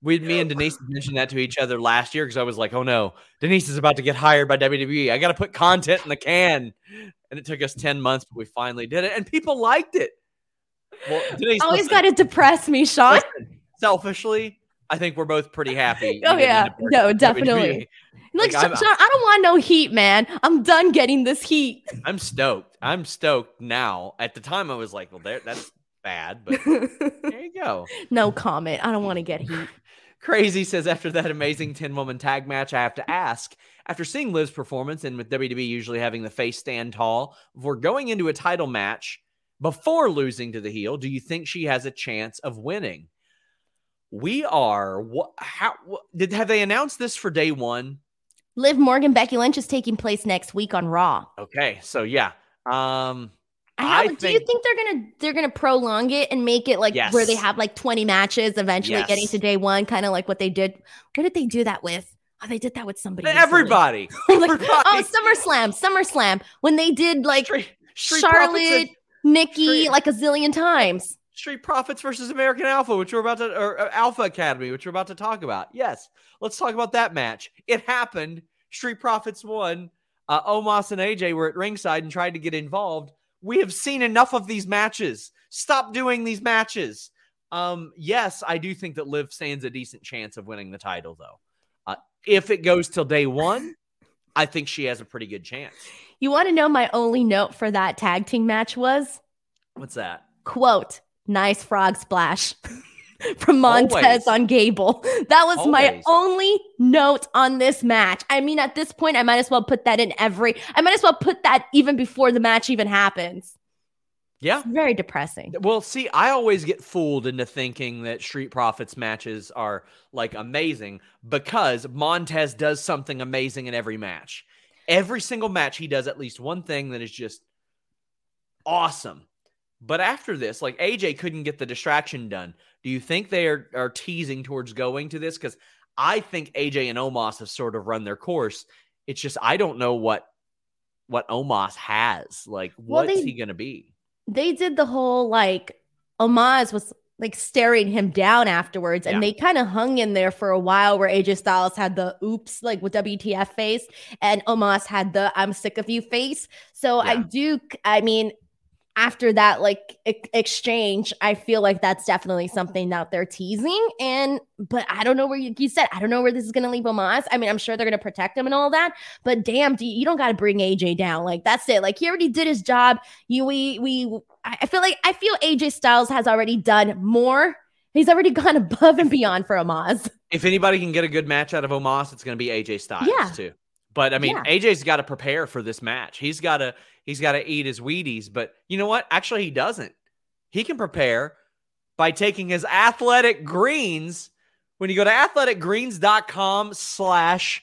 We, me and Denise mentioned that to each other last year because I was like, oh no, Denise is about to get hired by W W E. I got to put content in the can. And it took us ten months, but we finally did it. And people liked it. Well, Denise, always got to depress me, Sean. Listen, selfishly, I think we're both pretty happy. Oh, yeah. No, definitely. Look, like, Sean, Sean, I don't want no heat, man. I'm done getting this heat. I'm stoked. I'm stoked now. At the time, I was like, well, there, that's bad, but there you go. No comment. I don't want to get heat. Crazy says, after that amazing ten-woman tag match, I have to ask, after seeing Liv's performance and with W W E usually having the face stand tall, if we're going into a title match before losing to the heel, do you think she has a chance of winning? We are... Wh- how wh- did Have they announced this for day one? Liv Morgan, Becky Lynch is taking place next week on Raw. Okay, so yeah. Um... How, I think, do you think they're gonna they're gonna prolong it and make it like yes. where they have like twenty matches eventually yes. getting to day one, kind of like what they did? What did they do that with? Oh, they did that with somebody. Everybody. everybody. Like, oh, SummerSlam, SummerSlam, when they did like Street, Street Charlotte, and, Nikki, Street, like a zillion times. Street Profits versus American Alpha, which we're about to, or uh, Alpha Academy, which we're about to talk about. Yes, let's talk about that match. It happened. Street Profits won. Uh, Omos and A J were at ringside and tried to get involved. We have seen enough of these matches. Stop doing these matches. Um, yes, I do think that Liv stands a decent chance of winning the title, though. Uh, if it goes till day one, I think she has a pretty good chance. You want to know my only note for that tag team match was? What's that? Quote, nice frog splash from Montez Always. On Gable. That was Always. My only note on this match. I mean, at this point, I might as well put that in every... I might as well put that even before the match even happens. Yeah. It's very depressing. Well, see, I always get fooled into thinking that Street Profits matches are, like, amazing because Montez does something amazing in every match. Every single match, he does at least one thing that is just awesome. But after this, like, A J couldn't get the distraction done. Do you think they are, are teasing towards going to this? Because I think A J and Omos have sort of run their course. It's just I don't know what what Omos has. Like, well, what's they, he going to be? They did the whole, like, Omos was, like, staring him down afterwards. And yeah. they kind of hung in there for a while where A J Styles had the oops, like, with W T F face. And Omos had the I'm sick of you face. So yeah. I do, I mean... After that, like, ex- exchange, I feel like that's definitely something that they're teasing. And but I don't know where you, you said, I don't know where this is going to leave Omos. I mean, I'm sure they're going to protect him and all that. But damn, do you, you don't got to bring A J down. Like, that's it. Like, he already did his job. You, we, we, I feel like, I feel A J Styles has already done more. He's already gone above and beyond for Omos. If anybody can get a good match out of Omos, it's going to be A J Styles, yeah. too. But I mean, yeah. A J's got to prepare for this match. He's got to he's got to eat his Wheaties. But you know what? Actually, he doesn't. He can prepare by taking his Athletic Greens. When you go to athletic greens dot com slash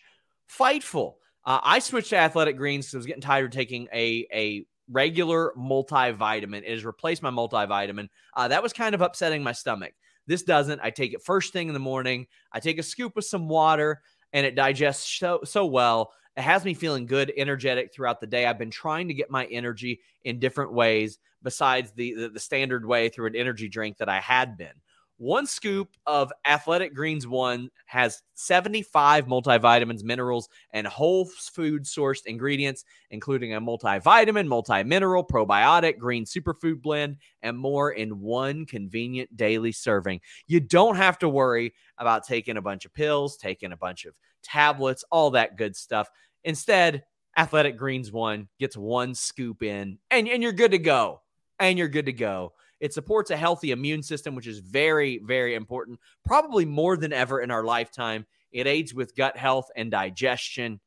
fightful, uh, I switched to Athletic Greens because I was getting tired of taking a a regular multivitamin. It has replaced my multivitamin. Uh, that was kind of upsetting my stomach. This doesn't. I take it first thing in the morning. I take a scoop with some water. And it digests so, so well. It has me feeling good, energetic throughout the day. I've been trying to get my energy in different ways besides the, the, the standard way through an energy drink that I had been. One scoop of Athletic Greens One has seventy-five multivitamins, minerals, and whole food sourced ingredients, including a multivitamin, multi-mineral, probiotic, green superfood blend, and more in one convenient daily serving. You don't have to worry about taking a bunch of pills, taking a bunch of tablets, all that good stuff. Instead, Athletic Greens One gets one scoop in, and, and you're good to go. And you're good to go. It supports a healthy immune system, which is very, very important, probably more than ever in our lifetime. It aids with gut health and digestion.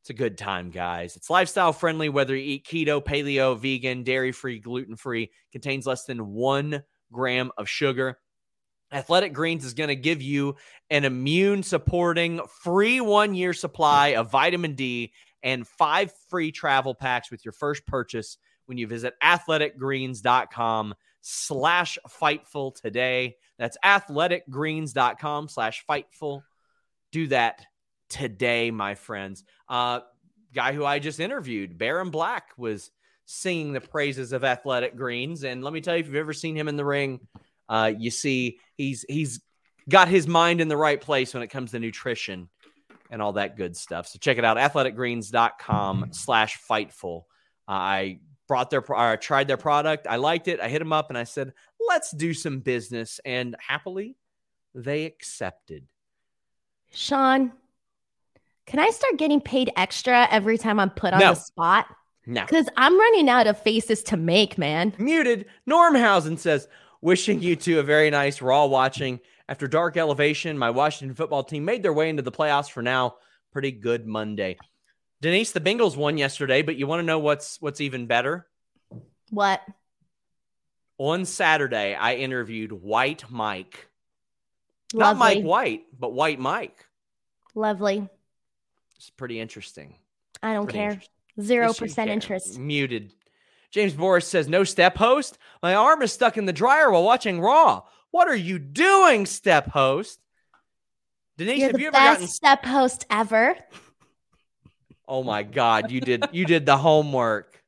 It's a good time, guys. It's lifestyle friendly, whether you eat keto, paleo, vegan, dairy-free, gluten-free, contains less than one gram of sugar. Athletic Greens is going to give you an immune-supporting free one-year supply of vitamin D and five free travel packs with your first purchase when you visit athleticgreens.com slash Fightful today. That's athleticgreens.com slash Fightful. Do that today, my friends. Uh, guy who I just interviewed, Baron Black, was singing the praises of Athletic Greens. And let me tell you, if you've ever seen him in the ring, uh, you see he's he's got his mind in the right place when it comes to nutrition and all that good stuff. So check it out, athleticgreens.com slash Fightful. Uh, I brought their, or tried their product. I liked it. I hit them up and I said, let's do some business. And happily, they accepted. Sean, can I start getting paid extra every time I'm put on no. the spot? No. Because I'm running out of faces to make, man. Muted. Normhausen says, wishing you two a very nice Raw watching. After dark elevation, my Washington football team made their way into the playoffs for now. Pretty good Monday. Denise, the Bengals won yesterday, but you want to know what's what's even better? What? On Saturday, I interviewed White Mike. Lovely. Not Mike White, but White Mike. Lovely. It's pretty interesting. I don't pretty care. Zero percent interest. Muted. James Boris says, no step host? My arm is stuck in the dryer while watching Raw. What are you doing, step host? Denise, You're have the you ever best gotten step host ever? Oh my God, you did you did the homework.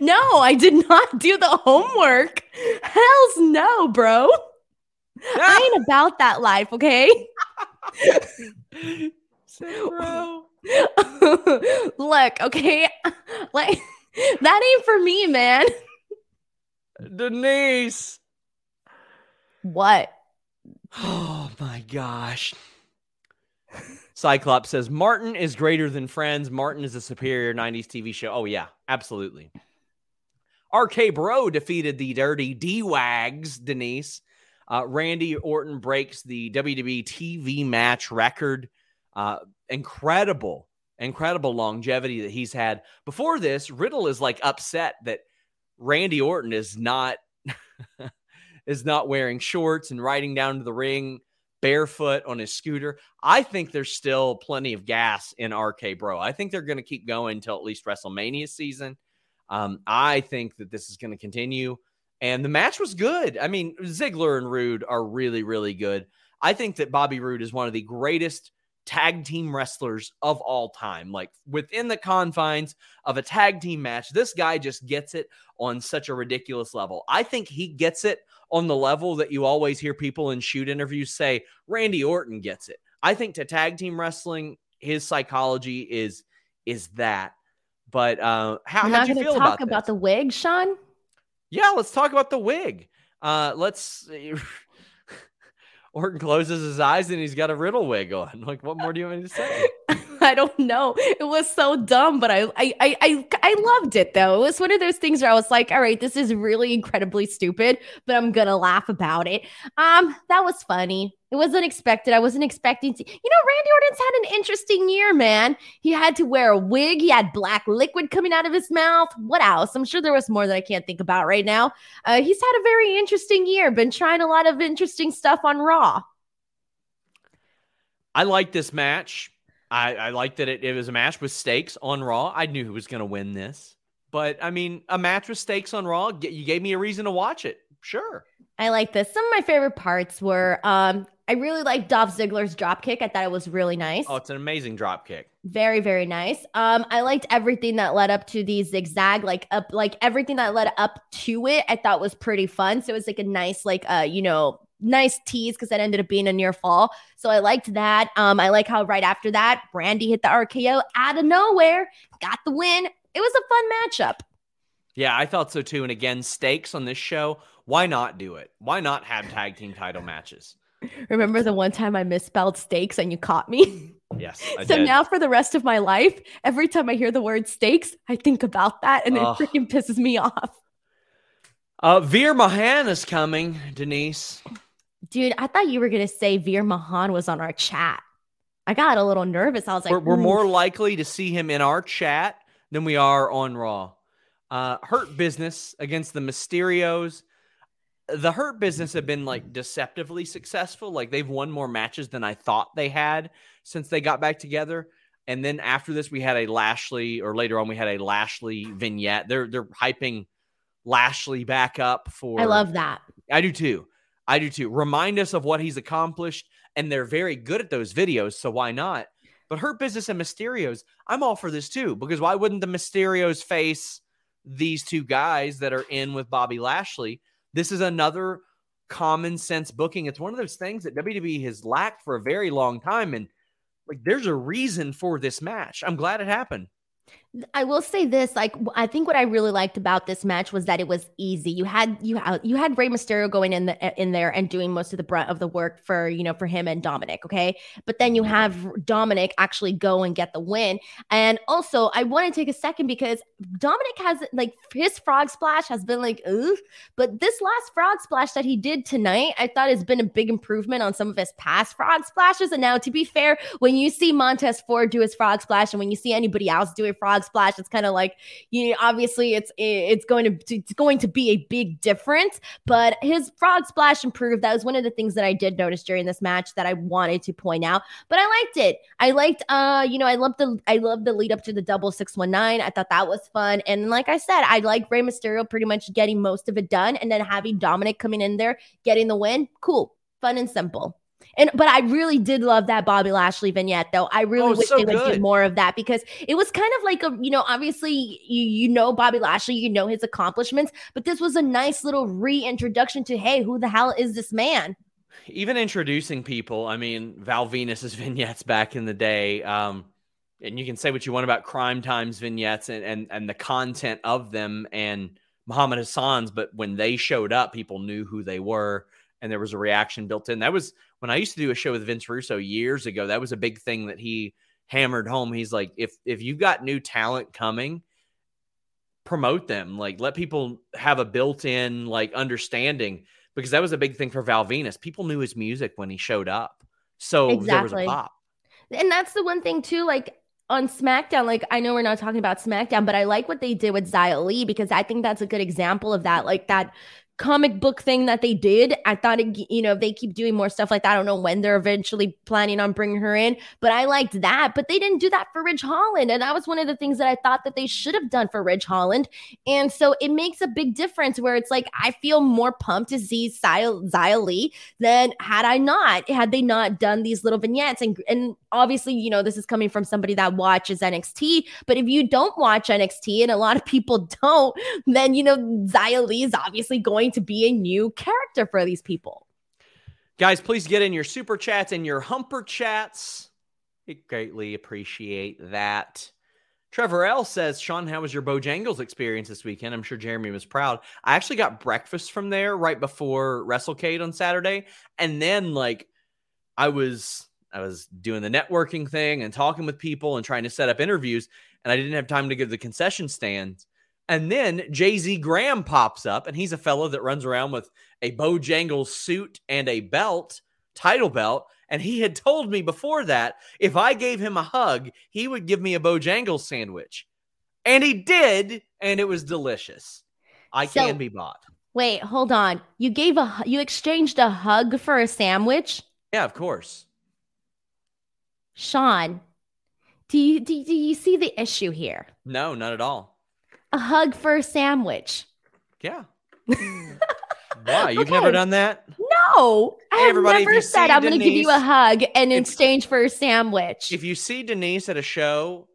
No, I did not do the homework. Hells no, bro. No. I ain't about that life, okay? Say, bro. Look, okay? Like that ain't for me, man. Denise. What? Oh my gosh. Cyclops says, Martin is greater than Friends. Martin is a superior nineties T V show. Oh, yeah, absolutely. R K Bro defeated the Dirty D-Wags, Denise. Uh, Randy Orton breaks the W W E T V match record. Uh, incredible, incredible longevity that he's had. Before this, Riddle is like upset that Randy Orton is not, is not wearing shorts and riding down to the ring barefoot on his scooter. I think there's still plenty of gas in R K Bro. I think they're going to keep going until at least WrestleMania season. Um, I think that this is going to continue. And the match was good. I mean, Ziggler and Rude are really, really good. I think that Bobby Roode is one of the greatest tag team wrestlers of all time. Like within the confines of a tag team match, this guy just gets it on such a ridiculous level. I think he gets it on the level that you always hear people in shoot interviews say, Randy Orton gets it. I think to tag team wrestling, his psychology is is that. But uh, how did you feel about that? We're not going to talk about the wig, Sean? Yeah, let's talk about the wig. Uh, let's. Orton closes his eyes and he's got a Riddle wig on. Like, what more do you want me to say? I don't know. It was so dumb, but I, I, I, I, I loved it though. It was one of those things where I was like, all right, this is really incredibly stupid, but I'm going to laugh about it. Um, that was funny. It was unexpected. I wasn't expecting to, you know, Randy Orton's had an interesting year, man. He had to wear a wig. He had black liquid coming out of his mouth. What else? I'm sure there was more that I can't think about right now. Uh, he's had a very interesting year, been trying a lot of interesting stuff on Raw. I like this match. I, I like that it, it was a match with stakes on Raw. I knew who was going to win this. But, I mean, a match with stakes on Raw, you gave me a reason to watch it. Sure. I like this. Some of my favorite parts were, um, I really liked Dolph Ziggler's dropkick. I thought it was really nice. Oh, it's an amazing dropkick. Very, very nice. Um, I liked everything that led up to the zigzag, like up, like everything that led up to it, I thought was pretty fun. So it was like a nice, like, uh, you know, nice tease because that ended up being a near fall. So I liked that. Um, I like how right after that, Randy hit the R K O out of nowhere, got the win. It was a fun matchup. Yeah, I thought so too. And again, stakes on this show. Why not do it? Why not have tag team title matches? Remember the one time I misspelled stakes and you caught me? Yes, I So did. Now for the rest of my life, every time I hear the word stakes, I think about that and oh. it freaking pisses me off. Uh, Veer Mahan is coming, Denise. Dude, I thought you were going to say Veer Mahan was on our chat. I got a little nervous. I was like, We're, we're more likely to see him in our chat than we are on Raw. Uh, Hurt Business against the Mysterios. The Hurt Business have been like deceptively successful. Like they've won more matches than I thought they had since they got back together. And then after this, we had a Lashley, or later on, we had a Lashley vignette. They're they're hyping Lashley back up for. I love that. I do too. I do too. Remind us of what he's accomplished, and they're very good at those videos. So why not? But Hurt Business and Mysterios, I'm all for this too, because why wouldn't the Mysterios face these two guys that are in with Bobby Lashley? This is another common sense booking. It's one of those things that W W E has lacked for a very long time. And like, there's a reason for this match. I'm glad it happened. I will say this, like, I think what I really liked about this match was that it was easy. You had, you had, you had Rey Mysterio going in the, in there and doing most of the brunt of the work for, you know, for him and Dominic. Okay. But then you have Dominic actually go and get the win. And also I want to take a second because Dominic has like his frog splash has been like, ooh, but this last frog splash that he did tonight, I thought has been a big improvement on some of his past frog splashes. And now to be fair, when you see Montez Ford do his frog splash and when you see anybody else do a frog splash, it's kind of like, you know, obviously it's it's going to it's going to be a big difference, but his frog splash improved. That was one of the things that I did notice during this match that I wanted to point out, but I liked it. I liked uh you know I loved the I loved the lead up to the double six one nine. I thought that was fun, and like I said, I like Rey Mysterio pretty much getting most of it done and then having Dominic coming in there getting the win. Cool, fun and simple. And but I really did love that Bobby Lashley vignette, though. I really oh, wish so they would good. do more of that because it was kind of like a, you know, obviously you you know Bobby Lashley, you know his accomplishments, but this was a nice little reintroduction to, hey, who the hell is this man? Even introducing people, I mean, Val Venus's vignettes back in the day, um, and you can say what you want about Crime Time's vignettes and and and the content of them and Muhammad Hassan's, but when they showed up, people knew who they were. And there was a reaction built in. That was when I used to do a show with Vince Russo years ago. That was a big thing that he hammered home. He's like, if if you've got new talent coming, promote them. Like, let people have a built-in like understanding, because that was a big thing for Val Venus. People knew his music when he showed up, so exactly. There was a pop. And that's the one thing too. Like on SmackDown, like I know we're not talking about SmackDown, but I like what they did with Xia Li because I think that's a good example of that. Like that comic book thing that they did. I thought, it, you know, if they keep doing more stuff like that, I don't know when they're eventually planning on bringing her in, but I liked that. But they didn't do that for Ridge Holland. And that was one of the things that I thought that they should have done for Ridge Holland. And so it makes a big difference where it's like, I feel more pumped to see Xia Li than had I not, had they not done these little vignettes. And, and obviously, you know, this is coming from somebody that watches N X T, but if you don't watch N X T, and a lot of people don't, then, you know, Xia Li is obviously going to be a new character for these people. Guys, please get in your super chats and your humper chats. We greatly appreciate that. Trevor L says, Sean, how was your Bojangles experience this weekend? I'm sure Jeremy was proud. I actually got breakfast from there right before WrestleCade on Saturday. And then like I was I was doing the networking thing and talking with people and trying to set up interviews, and I didn't have time to go to the concession stand. And then Jay-Z Graham pops up, and he's a fellow that runs around with a Bojangles suit and a belt, title belt. And he had told me before that if I gave him a hug, he would give me a Bojangles sandwich. And he did, and it was delicious. I so, can be bought. Wait, hold on. You gave a, you exchanged a hug for a sandwich? Yeah, of course. Sean, do you, do, do you see the issue here? No, not at all. A hug for a sandwich. Yeah. Why? You've okay. never done that? No. I hey, have never said I'm going to give you a hug and in exchange for a sandwich. If you see Denise at a show,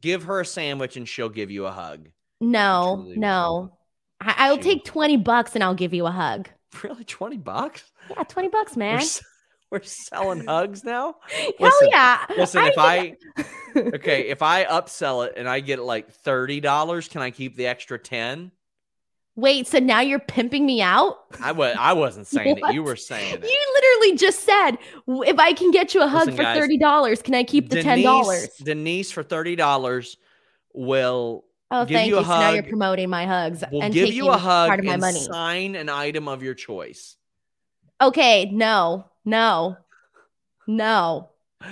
give her a sandwich and she'll give you a hug. No, no. I'll take twenty bucks and I'll give you a hug. Really? twenty bucks? Yeah, twenty bucks, man. We're, s- we're selling hugs now? Hell listen, yeah. Listen, I if did... I, okay, if I upsell it and I get like thirty dollars, can I keep the extra ten? Wait, so now you're pimping me out? I, was, I wasn't saying it. You were saying it. You literally just said, if I can get you a hug Listen, for guys, thirty dollars, can I keep the Denise, ten dollars? Denise for thirty dollars will oh, give thank you a you. hug. So now you're promoting my hugs. We'll and give you a hug part of my and money. Sign an item of your choice. Okay, no, no, no.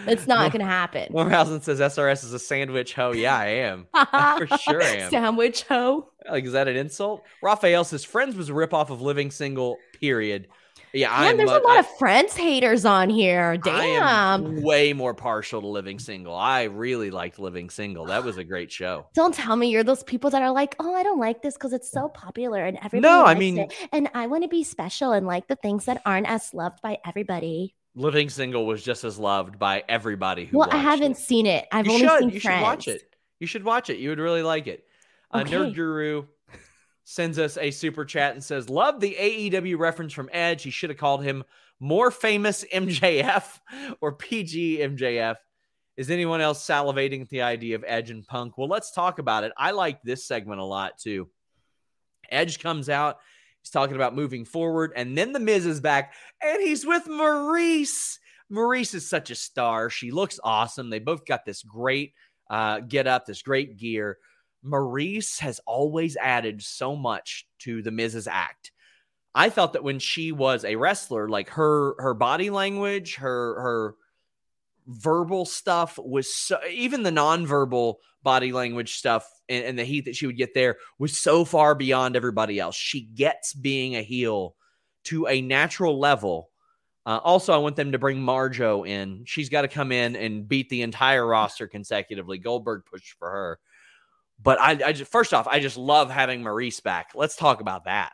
It's not going to happen. Morehousen says S R S is a sandwich hoe. Yeah, I am. I for sure am. Sandwich hoe. Like, is that an insult? Raphael says Friends was a ripoff of Living Single, period. Yeah, Man, I am. There's much, a lot I, of Friends haters on here. Damn. I am way more partial to Living Single. I really liked Living Single. That was a great show. Don't tell me you're those people that are like, oh, I don't like this because it's so popular and everybody no, likes I mean, it. And I want to be special and like the things that aren't as loved by everybody. Living Single was just as loved by everybody who Well, I haven't it. seen it. I've you only should. seen you Friends. You should watch it. You should watch it. You would really like it. Okay. Uh, Nerd Guru sends us a super chat and says, love the A E W reference from Edge. He should have called him more famous M J F or P G M J F. Is anyone else salivating at the idea of Edge and Punk? Well, let's talk about it. I like this segment a lot, too. Edge comes out. He's talking about moving forward, and then the Miz is back, and he's with Maryse. Maryse is such a star. She looks awesome. They both got this great uh, get up, this great gear. Maryse has always added so much to the Miz's act. I thought that when she was a wrestler, like her her body language, her her verbal stuff was so, even the non-verbal body language stuff and, and the heat that she would get there was so far beyond everybody else. She gets being a heel to a natural level. Uh, also, I want them to bring Marjo in. She's got to come in and beat the entire roster consecutively. Goldberg pushed for her. But I, I just, first off, I just love having Maryse back. Let's talk about that.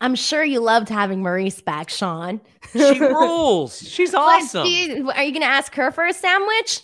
I'm sure you loved having Maryse back, Sean. She rules. She's awesome. You, are you going to ask her for a sandwich?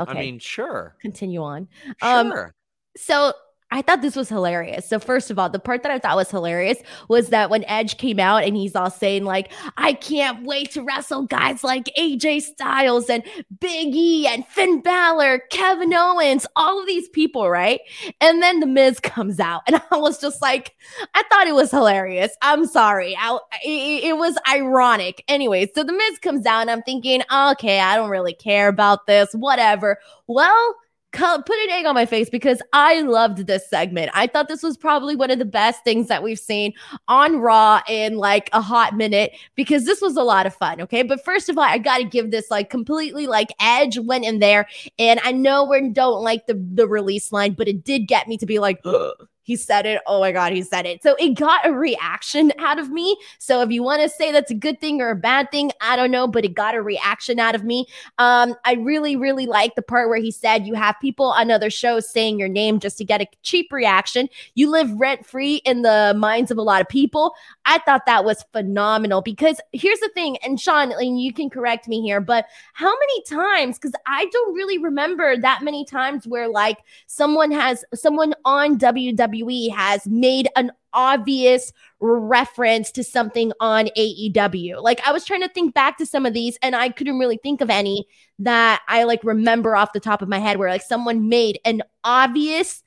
Okay. I mean, sure. Continue on. Sure. Um, so I thought this was hilarious. So first of all, the part that I thought was hilarious was that when Edge came out and he's all saying like, I can't wait to wrestle guys like A J Styles and Big E and Finn Balor, Kevin Owens, all of these people, right? And then The Miz comes out and I was just like, I thought it was hilarious. I'm sorry. I, it, it was ironic. Anyway, so The Miz comes out and I'm thinking, okay, I don't really care about this, whatever. Well, put an egg on my face because I loved this segment. I thought this was probably one of the best things that we've seen on Raw in like a hot minute because this was a lot of fun, okay? But first of all, I got to give this like completely like Edge went in there. And I know we don't like the, the release line, but it did get me to be like, ugh. He said it. Oh, my God, he said it. So it got a reaction out of me. So if you want to say that's a good thing or a bad thing, I don't know, but it got a reaction out of me. Um, I really, really like the part where he said you have people on other shows saying your name just to get a cheap reaction. You live rent-free in the minds of a lot of people. I thought that was phenomenal because here's the thing, and Sean, and you can correct me here, but how many times, because I don't really remember that many times where like someone has, someone on W W E has made an obvious reference to something on A E W. Like I was trying to think back to some of these and I couldn't really think of any that I like remember off the top of my head where like someone made an obvious,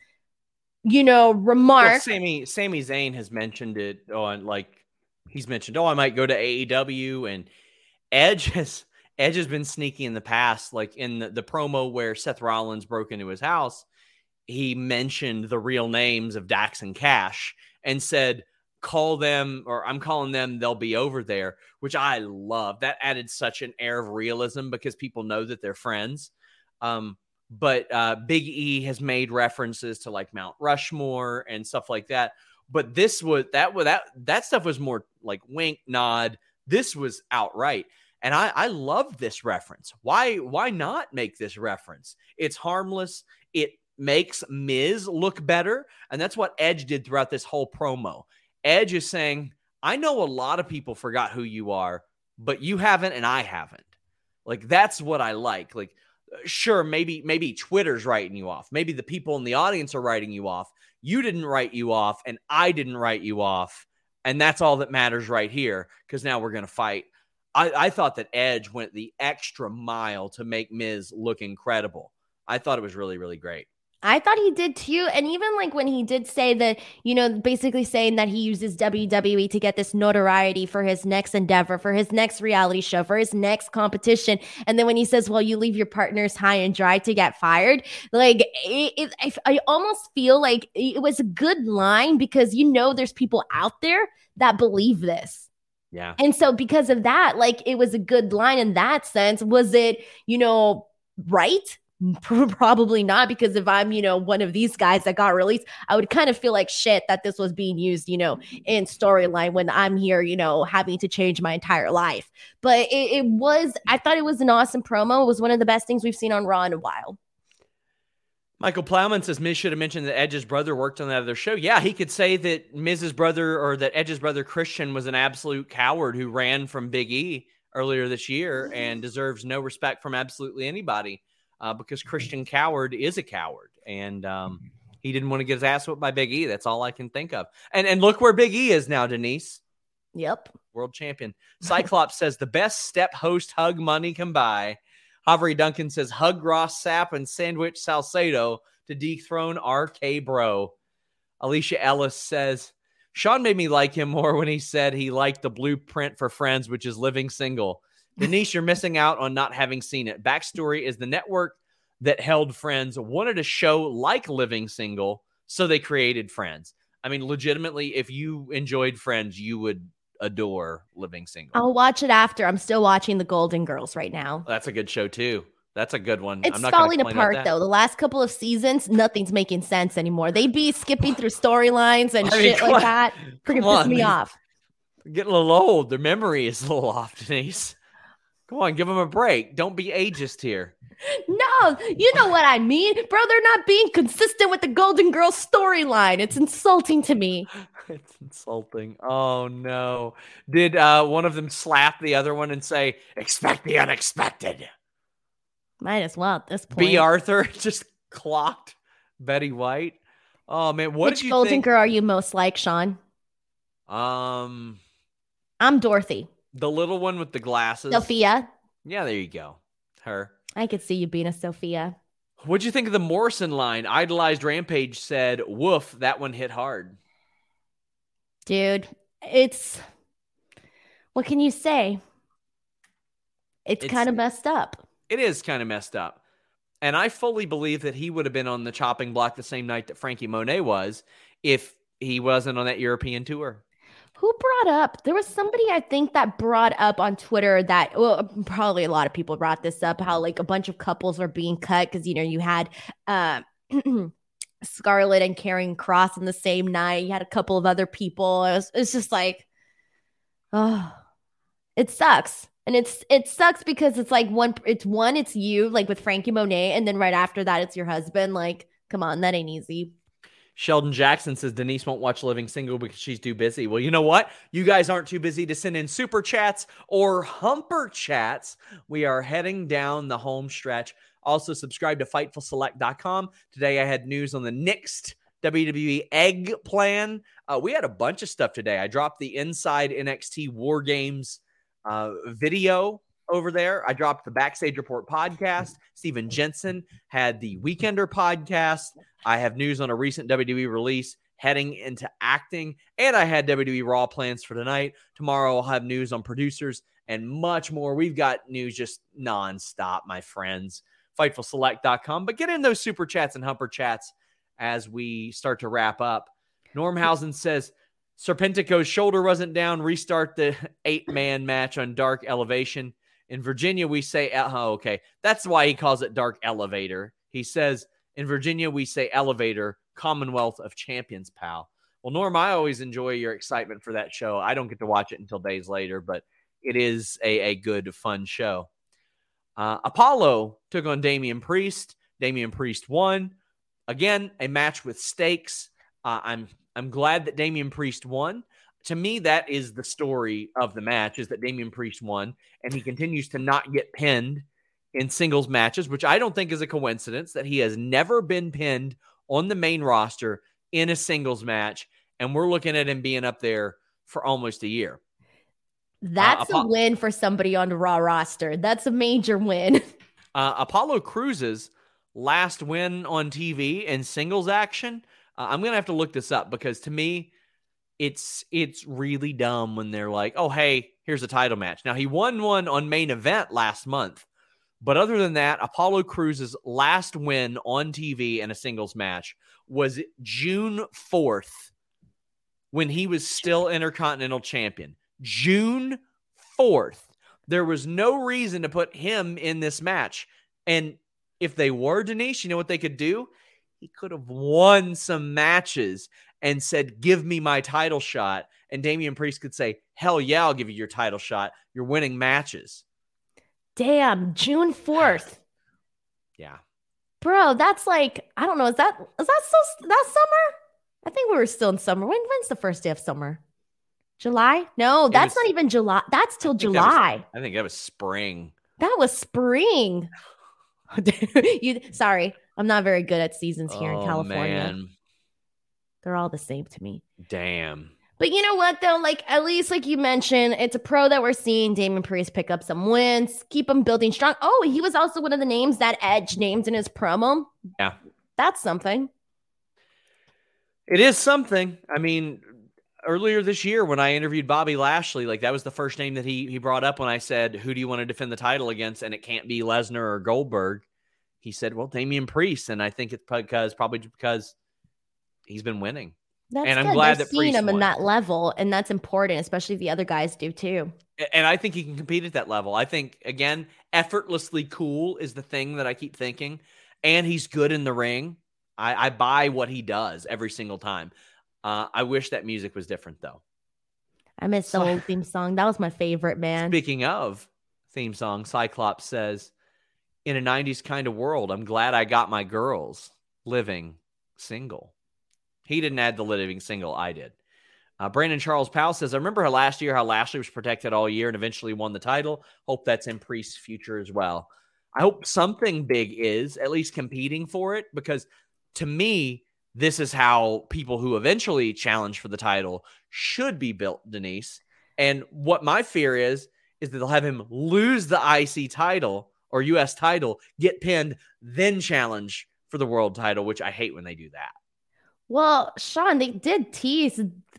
you know, remark. Well, Sami, Sami Zayn has mentioned it on like he's mentioned, oh, I might go to A E W, and Edge has Edge has been sneaky in the past, like in the, the promo where Seth Rollins broke into his house. He mentioned the real names of Dax and Cash and said, call them, or I'm calling them, they'll be over there, which I love. That added such an air of realism because people know that they're friends. Um, but uh, Big E has made references to like Mount Rushmore and stuff like that. But this was, that was, that, that stuff was more like wink, nod. This was outright. And I, I love this reference. Why, why not make this reference? It's harmless. It makes Miz look better, and that's what Edge did throughout this whole promo. Edge is saying, I know a lot of people forgot who you are, but you haven't and I haven't. Like, that's what I like. Like, sure, maybe maybe Twitter's writing you off. Maybe the people in the audience are writing you off. You didn't write you off, and I didn't write you off And that's all that matters right here, because now we're going to fight. I, I thought that Edge went the extra mile to make Miz look incredible. I thought it was really, really great. I thought he did too. And even like when he did say that, you know, basically saying that he uses W W E to get this notoriety for his next endeavor, for his next reality show, for his next competition. And then when he says, well, you leave your partners high and dry to get fired. Like it, it, I, I almost feel like it was a good line, because, you know, there's people out there that believe this. Yeah. And so because of that, like, it was a good line in that sense. Was it, you know, right? Probably not, because if I'm, you know, one of these guys that got released, I would kind of feel like shit that this was being used, you know, in storyline when I'm here, you know, having to change my entire life. But it, it was, I thought it was an awesome promo. It was one of the best things we've seen on Raw in a while. Michael Plowman says Miz should have mentioned that Edge's brother worked on that other show. Yeah, he could say that Miz's brother, or that Edge's brother Christian, was an absolute coward who ran from Big E earlier this year and deserves no respect from absolutely anybody. Uh, because Christian Coward is a coward, and um, he didn't want to get his ass whipped by Big E. That's all I can think of. And and look where Big E is now, Denise. Yep. World champion. Cyclops says the best step host hug money can buy. Hovery Duncan says hug Ross Sapp and sandwich Salcedo to dethrone R K Bro. Alicia Ellis says Sean made me like him more when he said he liked the blueprint for friends, which is living single. Denise, you're missing out on not having seen it. Backstory is the network that held Friends wanted a show like Living Single, so they created Friends. I mean, legitimately, if you enjoyed Friends, you would adore Living Single. I'll watch it after. I'm still watching The Golden Girls right now. That's a good show, too. That's a good one. It's I'm not falling apart, though. The last couple of seasons, nothing's making sense anymore. They be skipping through storylines and I mean, shit like on. that. Freaking piss on, me man. off. They're getting a little old. Their memory is a little off, Denise. Come on, give them a break. Don't be ageist here. No, you know what I mean. Bro, they're not being consistent with the Golden Girls storyline. It's insulting to me. It's insulting. Oh, no. Did uh, one of them slap the other one and say, expect the unexpected? Might as well at this point. B. Arthur just clocked Betty White. Oh, man. What Which did you Golden think- Girl are you most like, Sean? Um, I'm Dorothy. The little one with the glasses. Sophia. Yeah, there you go. Her. I could see you being a Sophia. What'd you think of the Morrison line? Idolized Rampage said, woof, that one hit hard. Dude, it's, what can you say? It's, it's kind of messed up. It is kind of messed up. And I fully believe that he would have been on the chopping block the same night that Frankie Monet was if he wasn't on that European tour. Who brought up? There was somebody, I think, that brought up on Twitter that, well, probably a lot of people brought this up, how like a bunch of couples were being cut because, you know, you had uh, Scarlett and Karrion Kross on the same night. You had a couple of other people. It was, it was just like, oh, it sucks. And it's it sucks because it's like one, it's one, it's you, like with Frankie Monet. And then right after that, it's your husband. Like, come on, that ain't easy. Sheldon Jackson says Denise won't watch Living Single because she's too busy. Well, you know what? You guys aren't too busy to send in super chats or humper chats. We are heading down the home stretch. Also, subscribe to Fightful Select dot com. Today, I had news on the next W W E egg plan. Uh, we had a bunch of stuff today. I dropped the Inside N X T War Games uh, video over there. I dropped the Backstage Report podcast. Steven Jensen had the Weekender podcast. I have news on a recent W W E release heading into acting, and I had W W E Raw plans for tonight. Tomorrow I'll have news on producers and much more. We've got news just nonstop, my friends. Fightful Select dot com. But get in those super chats and humper chats as we start to wrap up. Normhausen says Serpentico's shoulder wasn't down. Restart the eight-man match on Dark Elevation. In Virginia, we say, oh, okay. That's why he calls it Dark Elevator. He says, in Virginia, we say elevator, Commonwealth of Champions, pal. Well, Norm, I always enjoy your excitement for that show. I don't get to watch it until days later, but it is a, a good, fun show. Uh, Apollo took on Damian Priest. Damian Priest won. Again, a match with stakes. Uh, I'm I'm glad that Damian Priest won. To me, that is the story of the match, is that Damian Priest won, and he continues to not get pinned in singles matches, which I don't think is a coincidence that he has never been pinned on the main roster in a singles match. And we're looking at him being up there for almost a year. That's uh, Apo- a win for somebody on the Raw roster. That's a major win. uh, Apollo Crews' last win on T V in singles action. Uh, I'm going to have to look this up because to me, it's it's really dumb when they're like, oh, hey, here's a title match. Now, he won one on Main Event last month. But other than that, Apollo Crews' last win on T V in a singles match was June fourth when he was still Intercontinental Champion. June fourth. There was no reason to put him in this match. And if they were, Denise, you know what they could do? He could have won some matches and said, give me my title shot. And Damian Priest could say, hell yeah, I'll give you your title shot. You're winning matches. Damn, June fourth. Yeah. Bro, that's like, I don't know. Is that, is that still, that's summer? I think we were still in summer. When, when's the first day of summer? July? No, that's was, not even July. That's till I July. That was, I think that was spring. That was spring. you Sorry. I'm not very good at seasons here oh, in California. Man. They're all the same to me. Damn. But you know what, though? Like, at least, like you mentioned, it's a pro that we're seeing Damian Priest pick up some wins, keep him building strong. Oh, he was also one of the names that Edge named in his promo. Yeah. That's something. It is something. I mean, earlier this year when I interviewed Bobby Lashley, like, that was the first name that he he brought up when I said, who do you want to defend the title against? And it can't be Lesnar or Goldberg. He said, well, Damian Priest. And I think it's because probably because he's been winning. That's and good. I'm glad They're that seeing him won. In that level, and that's important, especially if the other guys do too. And I think he can compete at that level. I think, again, effortlessly cool is the thing that I keep thinking, and he's good in the ring. I, I buy what he does every single time. Uh, I wish that music was different, though. I miss the old theme song. That was my favorite, man. Speaking of theme song, Cyclops says, in a nineties kind of world, I'm glad I got my girls living single. He didn't add the living single. I did. Uh, Brandon Charles Powell says, I remember her last year, how Lashley was protected all year and eventually won the title. Hope that's in Priest's future as well. I hope something big is at least competing for it, because to me, this is how people who eventually challenge for the title should be built, Denise. And what my fear is, is that they'll have him lose the I C title or U S title, get pinned, then challenge for the world title, which I hate when they do that. Well, Sean, they did tease.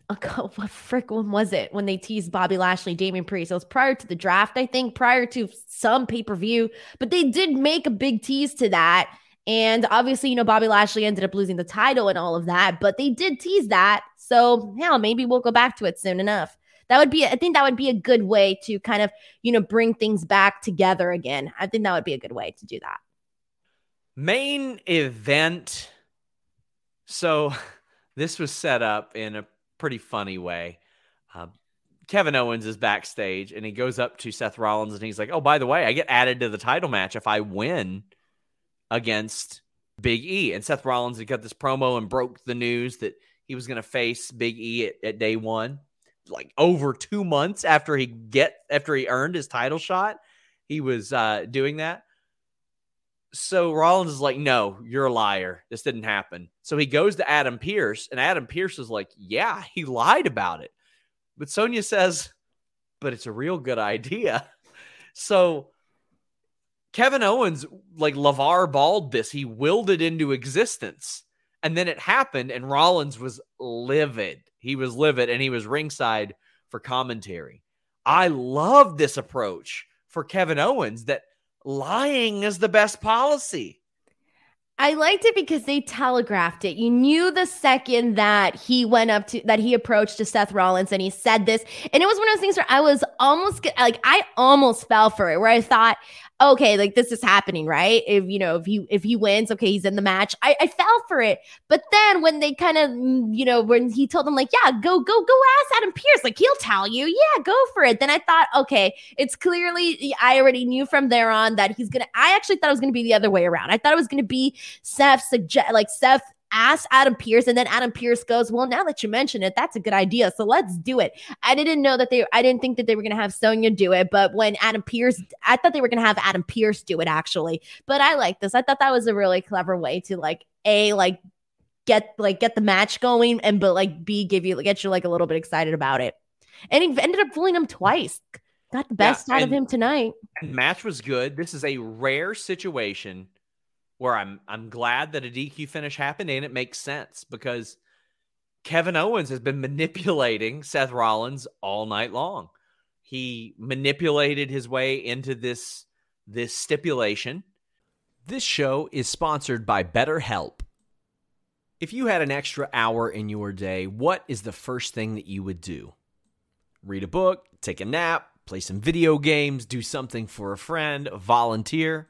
Oh, what frick one was it when they teased Bobby Lashley, Damian Priest? It was prior to the draft, I think, prior to some pay-per-view. But they did make a big tease to that. And obviously, you know, Bobby Lashley ended up losing the title and all of that. But they did tease that. So, hell, maybe we'll go back to it soon enough. That would be, I think that would be a good way to kind of, you know, bring things back together again. I think that would be a good way to do that. Main event. So this was set up in a pretty funny way. Uh, Kevin Owens is backstage, and he goes up to Seth Rollins, and he's like, oh, by the way, I get added to the title match if I win against Big E. And Seth Rollins had got this promo and broke the news that he was going to face Big E at, at Day One. Like, over two months after he get after he earned his title shot, he was uh, doing that. So Rollins is like, no, you're a liar. This didn't happen. So he goes to Adam Pearce, and Adam Pearce is like, yeah, he lied about it. But Sonya says, but it's a real good idea. So Kevin Owens, like, LeVar Balled this. He willed it into existence. And then it happened, and Rollins was livid. He was livid, and he was ringside for commentary. I love this approach for Kevin Owens, that lying is the best policy. I liked it because they telegraphed it. You knew the second that he went up to, that he approached to Seth Rollins and he said this. And it was one of those things where I was almost like, I almost fell for it, where I thought, okay, like, this is happening, right? If, you know, if he, if he wins, okay, he's in the match. I, I fell for it. But then when they kind of, you know, when he told them, like, yeah, go, go, go ask Adam Pearce, like, he'll tell you, yeah, go for it. Then I thought, okay, it's clearly, I already knew from there on that he's going to, I actually thought it was going to be the other way around. I thought it was going to be Seth suggest, like, Seth asked Adam Pearce, and then Adam Pearce goes, well, now that you mention it, that's a good idea, so let's do it. I didn't know that they, I didn't think that they were going to have Sonya do it, but when Adam Pearce, I thought they were going to have Adam Pearce do it, actually. But I like this. I thought that was a really clever way to, like, A, like, get, like, get the match going, and, but, like, B, give you, get you, like, a little bit excited about it. And he ended up fooling him twice. Got the best yeah, out of him tonight. Match was good. This is a rare situation where I'm I'm glad that a D Q finish happened, and it makes sense because Kevin Owens has been manipulating Seth Rollins all night long. He manipulated his way into this, this stipulation. This show is sponsored by BetterHelp. If you had an extra hour in your day, what is the first thing that you would do? Read a book, take a nap, play some video games, do something for a friend, volunteer.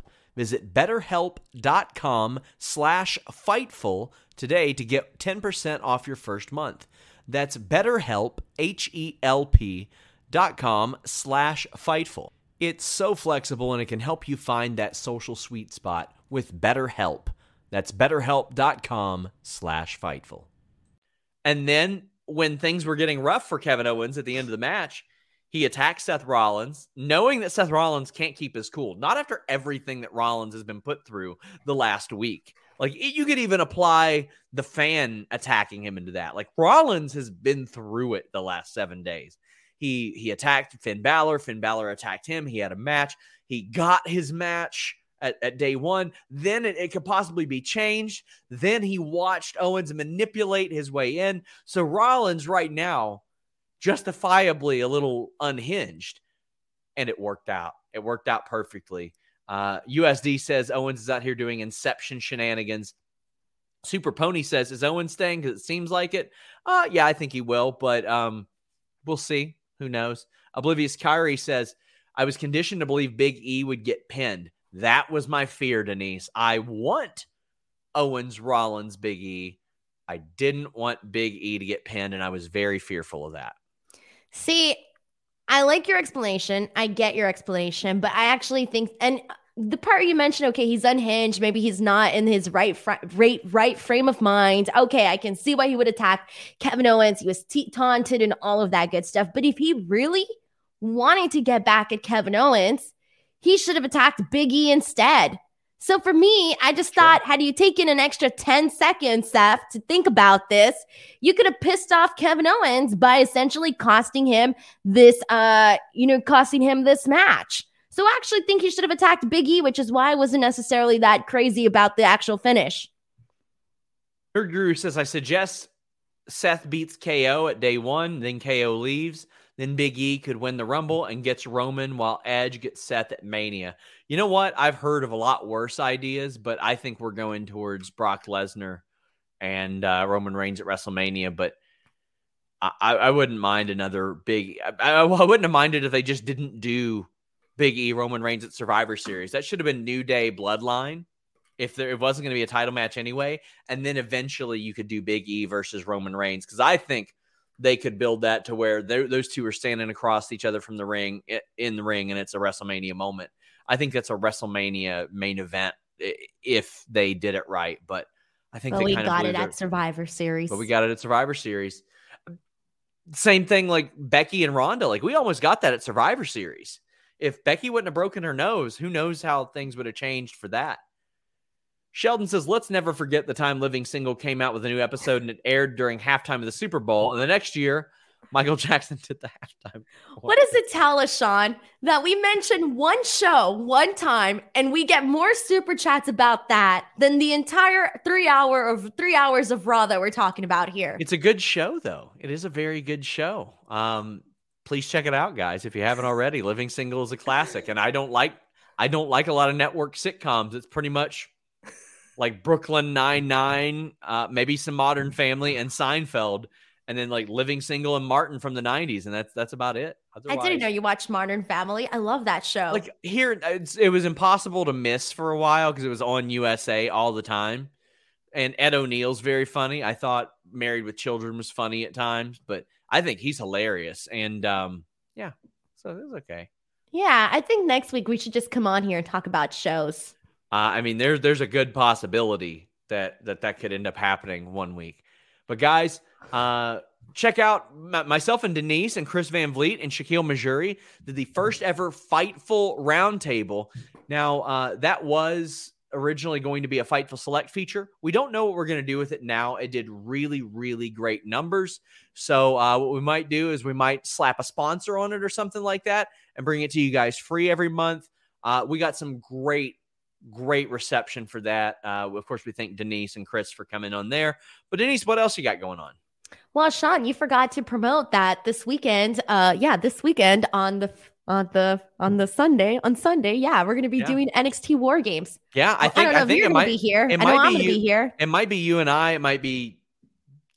Visit BetterHelp.com slash Fightful today to get ten percent off your first month. That's BetterHelp, H E L P, dot com slash Fightful. It's so flexible and it can help you find that social sweet spot with BetterHelp. That's BetterHelp.com slash Fightful. And then when things were getting rough for Kevin Owens at the end of the match, he attacks Seth Rollins, knowing that Seth Rollins can't keep his cool. Not after everything that Rollins has been put through the last week. Like, it, you could even apply the fan attacking him into that. Like, Rollins has been through it the last seven days. He he attacked Finn Balor. Finn Balor attacked him. He had a match. He got his match At, at day one, then it, it could possibly be changed. Then he watched Owens manipulate his way in. So Rollins right now, justifiably a little unhinged, and it worked out. It worked out perfectly. Uh, U S D says Owens is out here doing Inception shenanigans. Super Pony says, is Owens staying? Because it seems like it. Uh, yeah, I think he will, but um, we'll see. Who knows? Oblivious Kyrie says, I was conditioned to believe Big E would get pinned. That was my fear, Denise. I want Owens, Rollins, Big E. I didn't want Big E to get pinned, and I was very fearful of that. See, I like your explanation. I get your explanation, but I actually think, and the part you mentioned, okay, he's unhinged. Maybe he's not in his right, fr- right, right frame of mind. Okay, I can see why he would attack Kevin Owens. He was te- taunted and all of that good stuff. But if he really wanted to get back at Kevin Owens, he should have attacked Big E instead. So for me, I just sure. thought, had you taken an extra ten seconds, Seth, to think about this, you could have pissed off Kevin Owens by essentially costing him this, uh, you know, costing him this match. So I actually think he should have attacked Big E, which is why I wasn't necessarily that crazy about the actual finish. Nerd Guru says, I suggest Seth beats K O at day one, then K O leaves. Then Big E could win the Rumble and gets Roman while Edge gets Seth at Mania. You know what? I've heard of a lot worse ideas, but I think we're going towards Brock Lesnar and uh, Roman Reigns at WrestleMania. But I, I wouldn't mind another Big... I, I wouldn't have minded if they just didn't do Big E, Roman Reigns at Survivor Series. That should have been New Day, Bloodline. If there, it wasn't going to be a title match anyway. And then eventually you could do Big E versus Roman Reigns. Because I think they could build that to where those two are standing across each other from the ring in the ring. And it's a WrestleMania moment. I think that's a WrestleMania main event if they did it right. But I think but they we kind got of it their, at Survivor Series, but we got it at Survivor Series. Same thing like Becky and Ronda. Like we almost got that at Survivor Series. If Becky wouldn't have broken her nose, who knows how things would have changed for that. Sheldon says, let's never forget the time Living Single came out with a new episode and it aired during halftime of the Super Bowl. And the next year, Michael Jackson did the halftime. What does it tell us, Sean, that we mention one show one time and we get more Super Chats about that than the entire three hour of three hours of Raw that we're talking about here? It's a good show, though. It is a very good show. Um, please check it out, guys, if you haven't already. Living Single is a classic, and I don't like I don't like a lot of network sitcoms. It's pretty much like Brooklyn Nine-Nine, uh, maybe some Modern Family, and Seinfeld, and then like Living Single and Martin from the nineties, and that's that's about it. Otherwise, I didn't know you watched Modern Family. I love that show. Like here, it's, it was impossible to miss for a while because it was on U S A all the time. And Ed O'Neill's very funny. I thought Married with Children was funny at times, but I think he's hilarious. And um, yeah, so it was okay. Yeah, I think next week we should just come on here and talk about shows. Uh, I mean, there's there's a good possibility that that, that could end up happening one week. But guys, uh, check out m- myself and Denise and Chris Van Vliet and Shaquille Majuri did the first ever Fightful Roundtable. Now, uh, that was originally going to be a Fightful Select feature. We don't know what we're going to do with it now. It did really, really great numbers. So uh, what we might do is we might slap a sponsor on it or something like that and bring it to you guys free every month. Uh, we got some great, great reception for that. Uh, of course, we thank Denise and Chris for coming on there. But Denise, what else you got going on? Well, Sean, you forgot to promote that this weekend. Uh, yeah, this weekend on the on the on the Sunday on Sunday. Yeah, we're going to be yeah. doing N X T War Games. Yeah, I think well, I, don't know I if think you're it might be here. It I might know be I'm going to be here. It might be you and I. It might be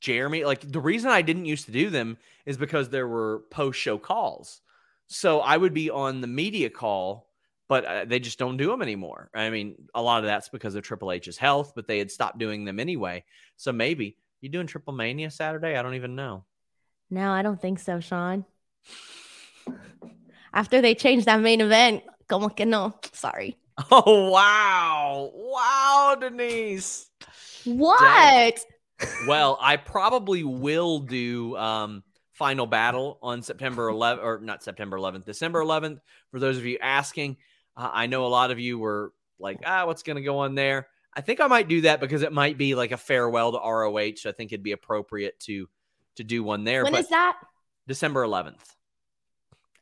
Jeremy. Like the reason I didn't used to do them is because there were post show calls, so I would be on the media call, but uh, they just don't do them anymore. I mean, a lot of that's because of Triple H's health, but they had stopped doing them anyway. So maybe. You doing Triple Mania Saturday? I don't even know. No, I don't think so, Sean. After they changed that main event, como que no? Sorry. Oh, wow. Wow, Denise. What? Dang. Well, I probably will do um, Final Battle on September eleventh, or not September eleventh, December eleventh. For those of you asking, uh, I know a lot of you were like, ah, what's going to go on there? I think I might do that because it might be like a farewell to R O H. So I think it'd be appropriate to to do one there. When but is that? December eleventh.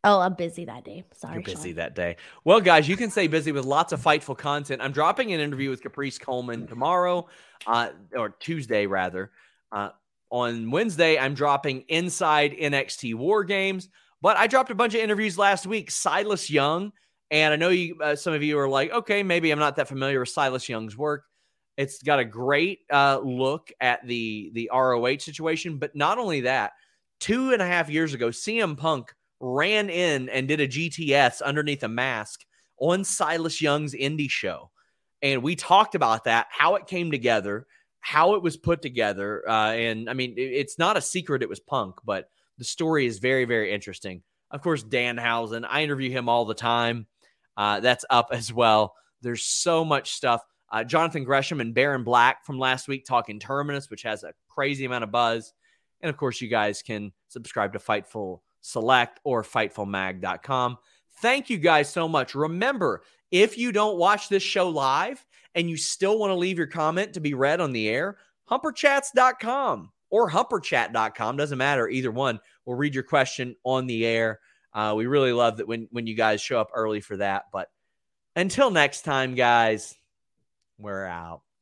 Oh, I'm busy that day. Sorry, You're busy Sean. that day. Well, guys, you can stay busy with lots of Fightful content. I'm dropping an interview with Caprice Coleman tomorrow, uh, or Tuesday, rather. Uh, on Wednesday, I'm dropping Inside N X T War Games. But I dropped a bunch of interviews last week. Silas Young. And I know you, uh, some of you are like, okay, maybe I'm not that familiar with Silas Young's work. It's got a great uh, look at the, the R O H situation. But not only that, two and a half years ago, C M Punk ran in and did a G T S underneath a mask on Silas Young's indie show. And we talked about that, how it came together, how it was put together. Uh, and I mean, it, it's not a secret it was Punk, but the story is very, very interesting. Of course, Danhausen, I interview him all the time. Uh, that's up as well. There's so much stuff. Uh, Jonathan Gresham and Baron Black from last week talking Terminus, which has a crazy amount of buzz. And of course, you guys can subscribe to Fightful Select or Fightful Mag dot com. Thank you guys so much. Remember, if you don't watch this show live and you still want to leave your comment to be read on the air, Humper Chats dot com or Humper Chat dot com. Doesn't matter. Either one. We'll read your question on the air. Uh, we really love that when, when you guys show up early for that. But until next time, guys, we're out.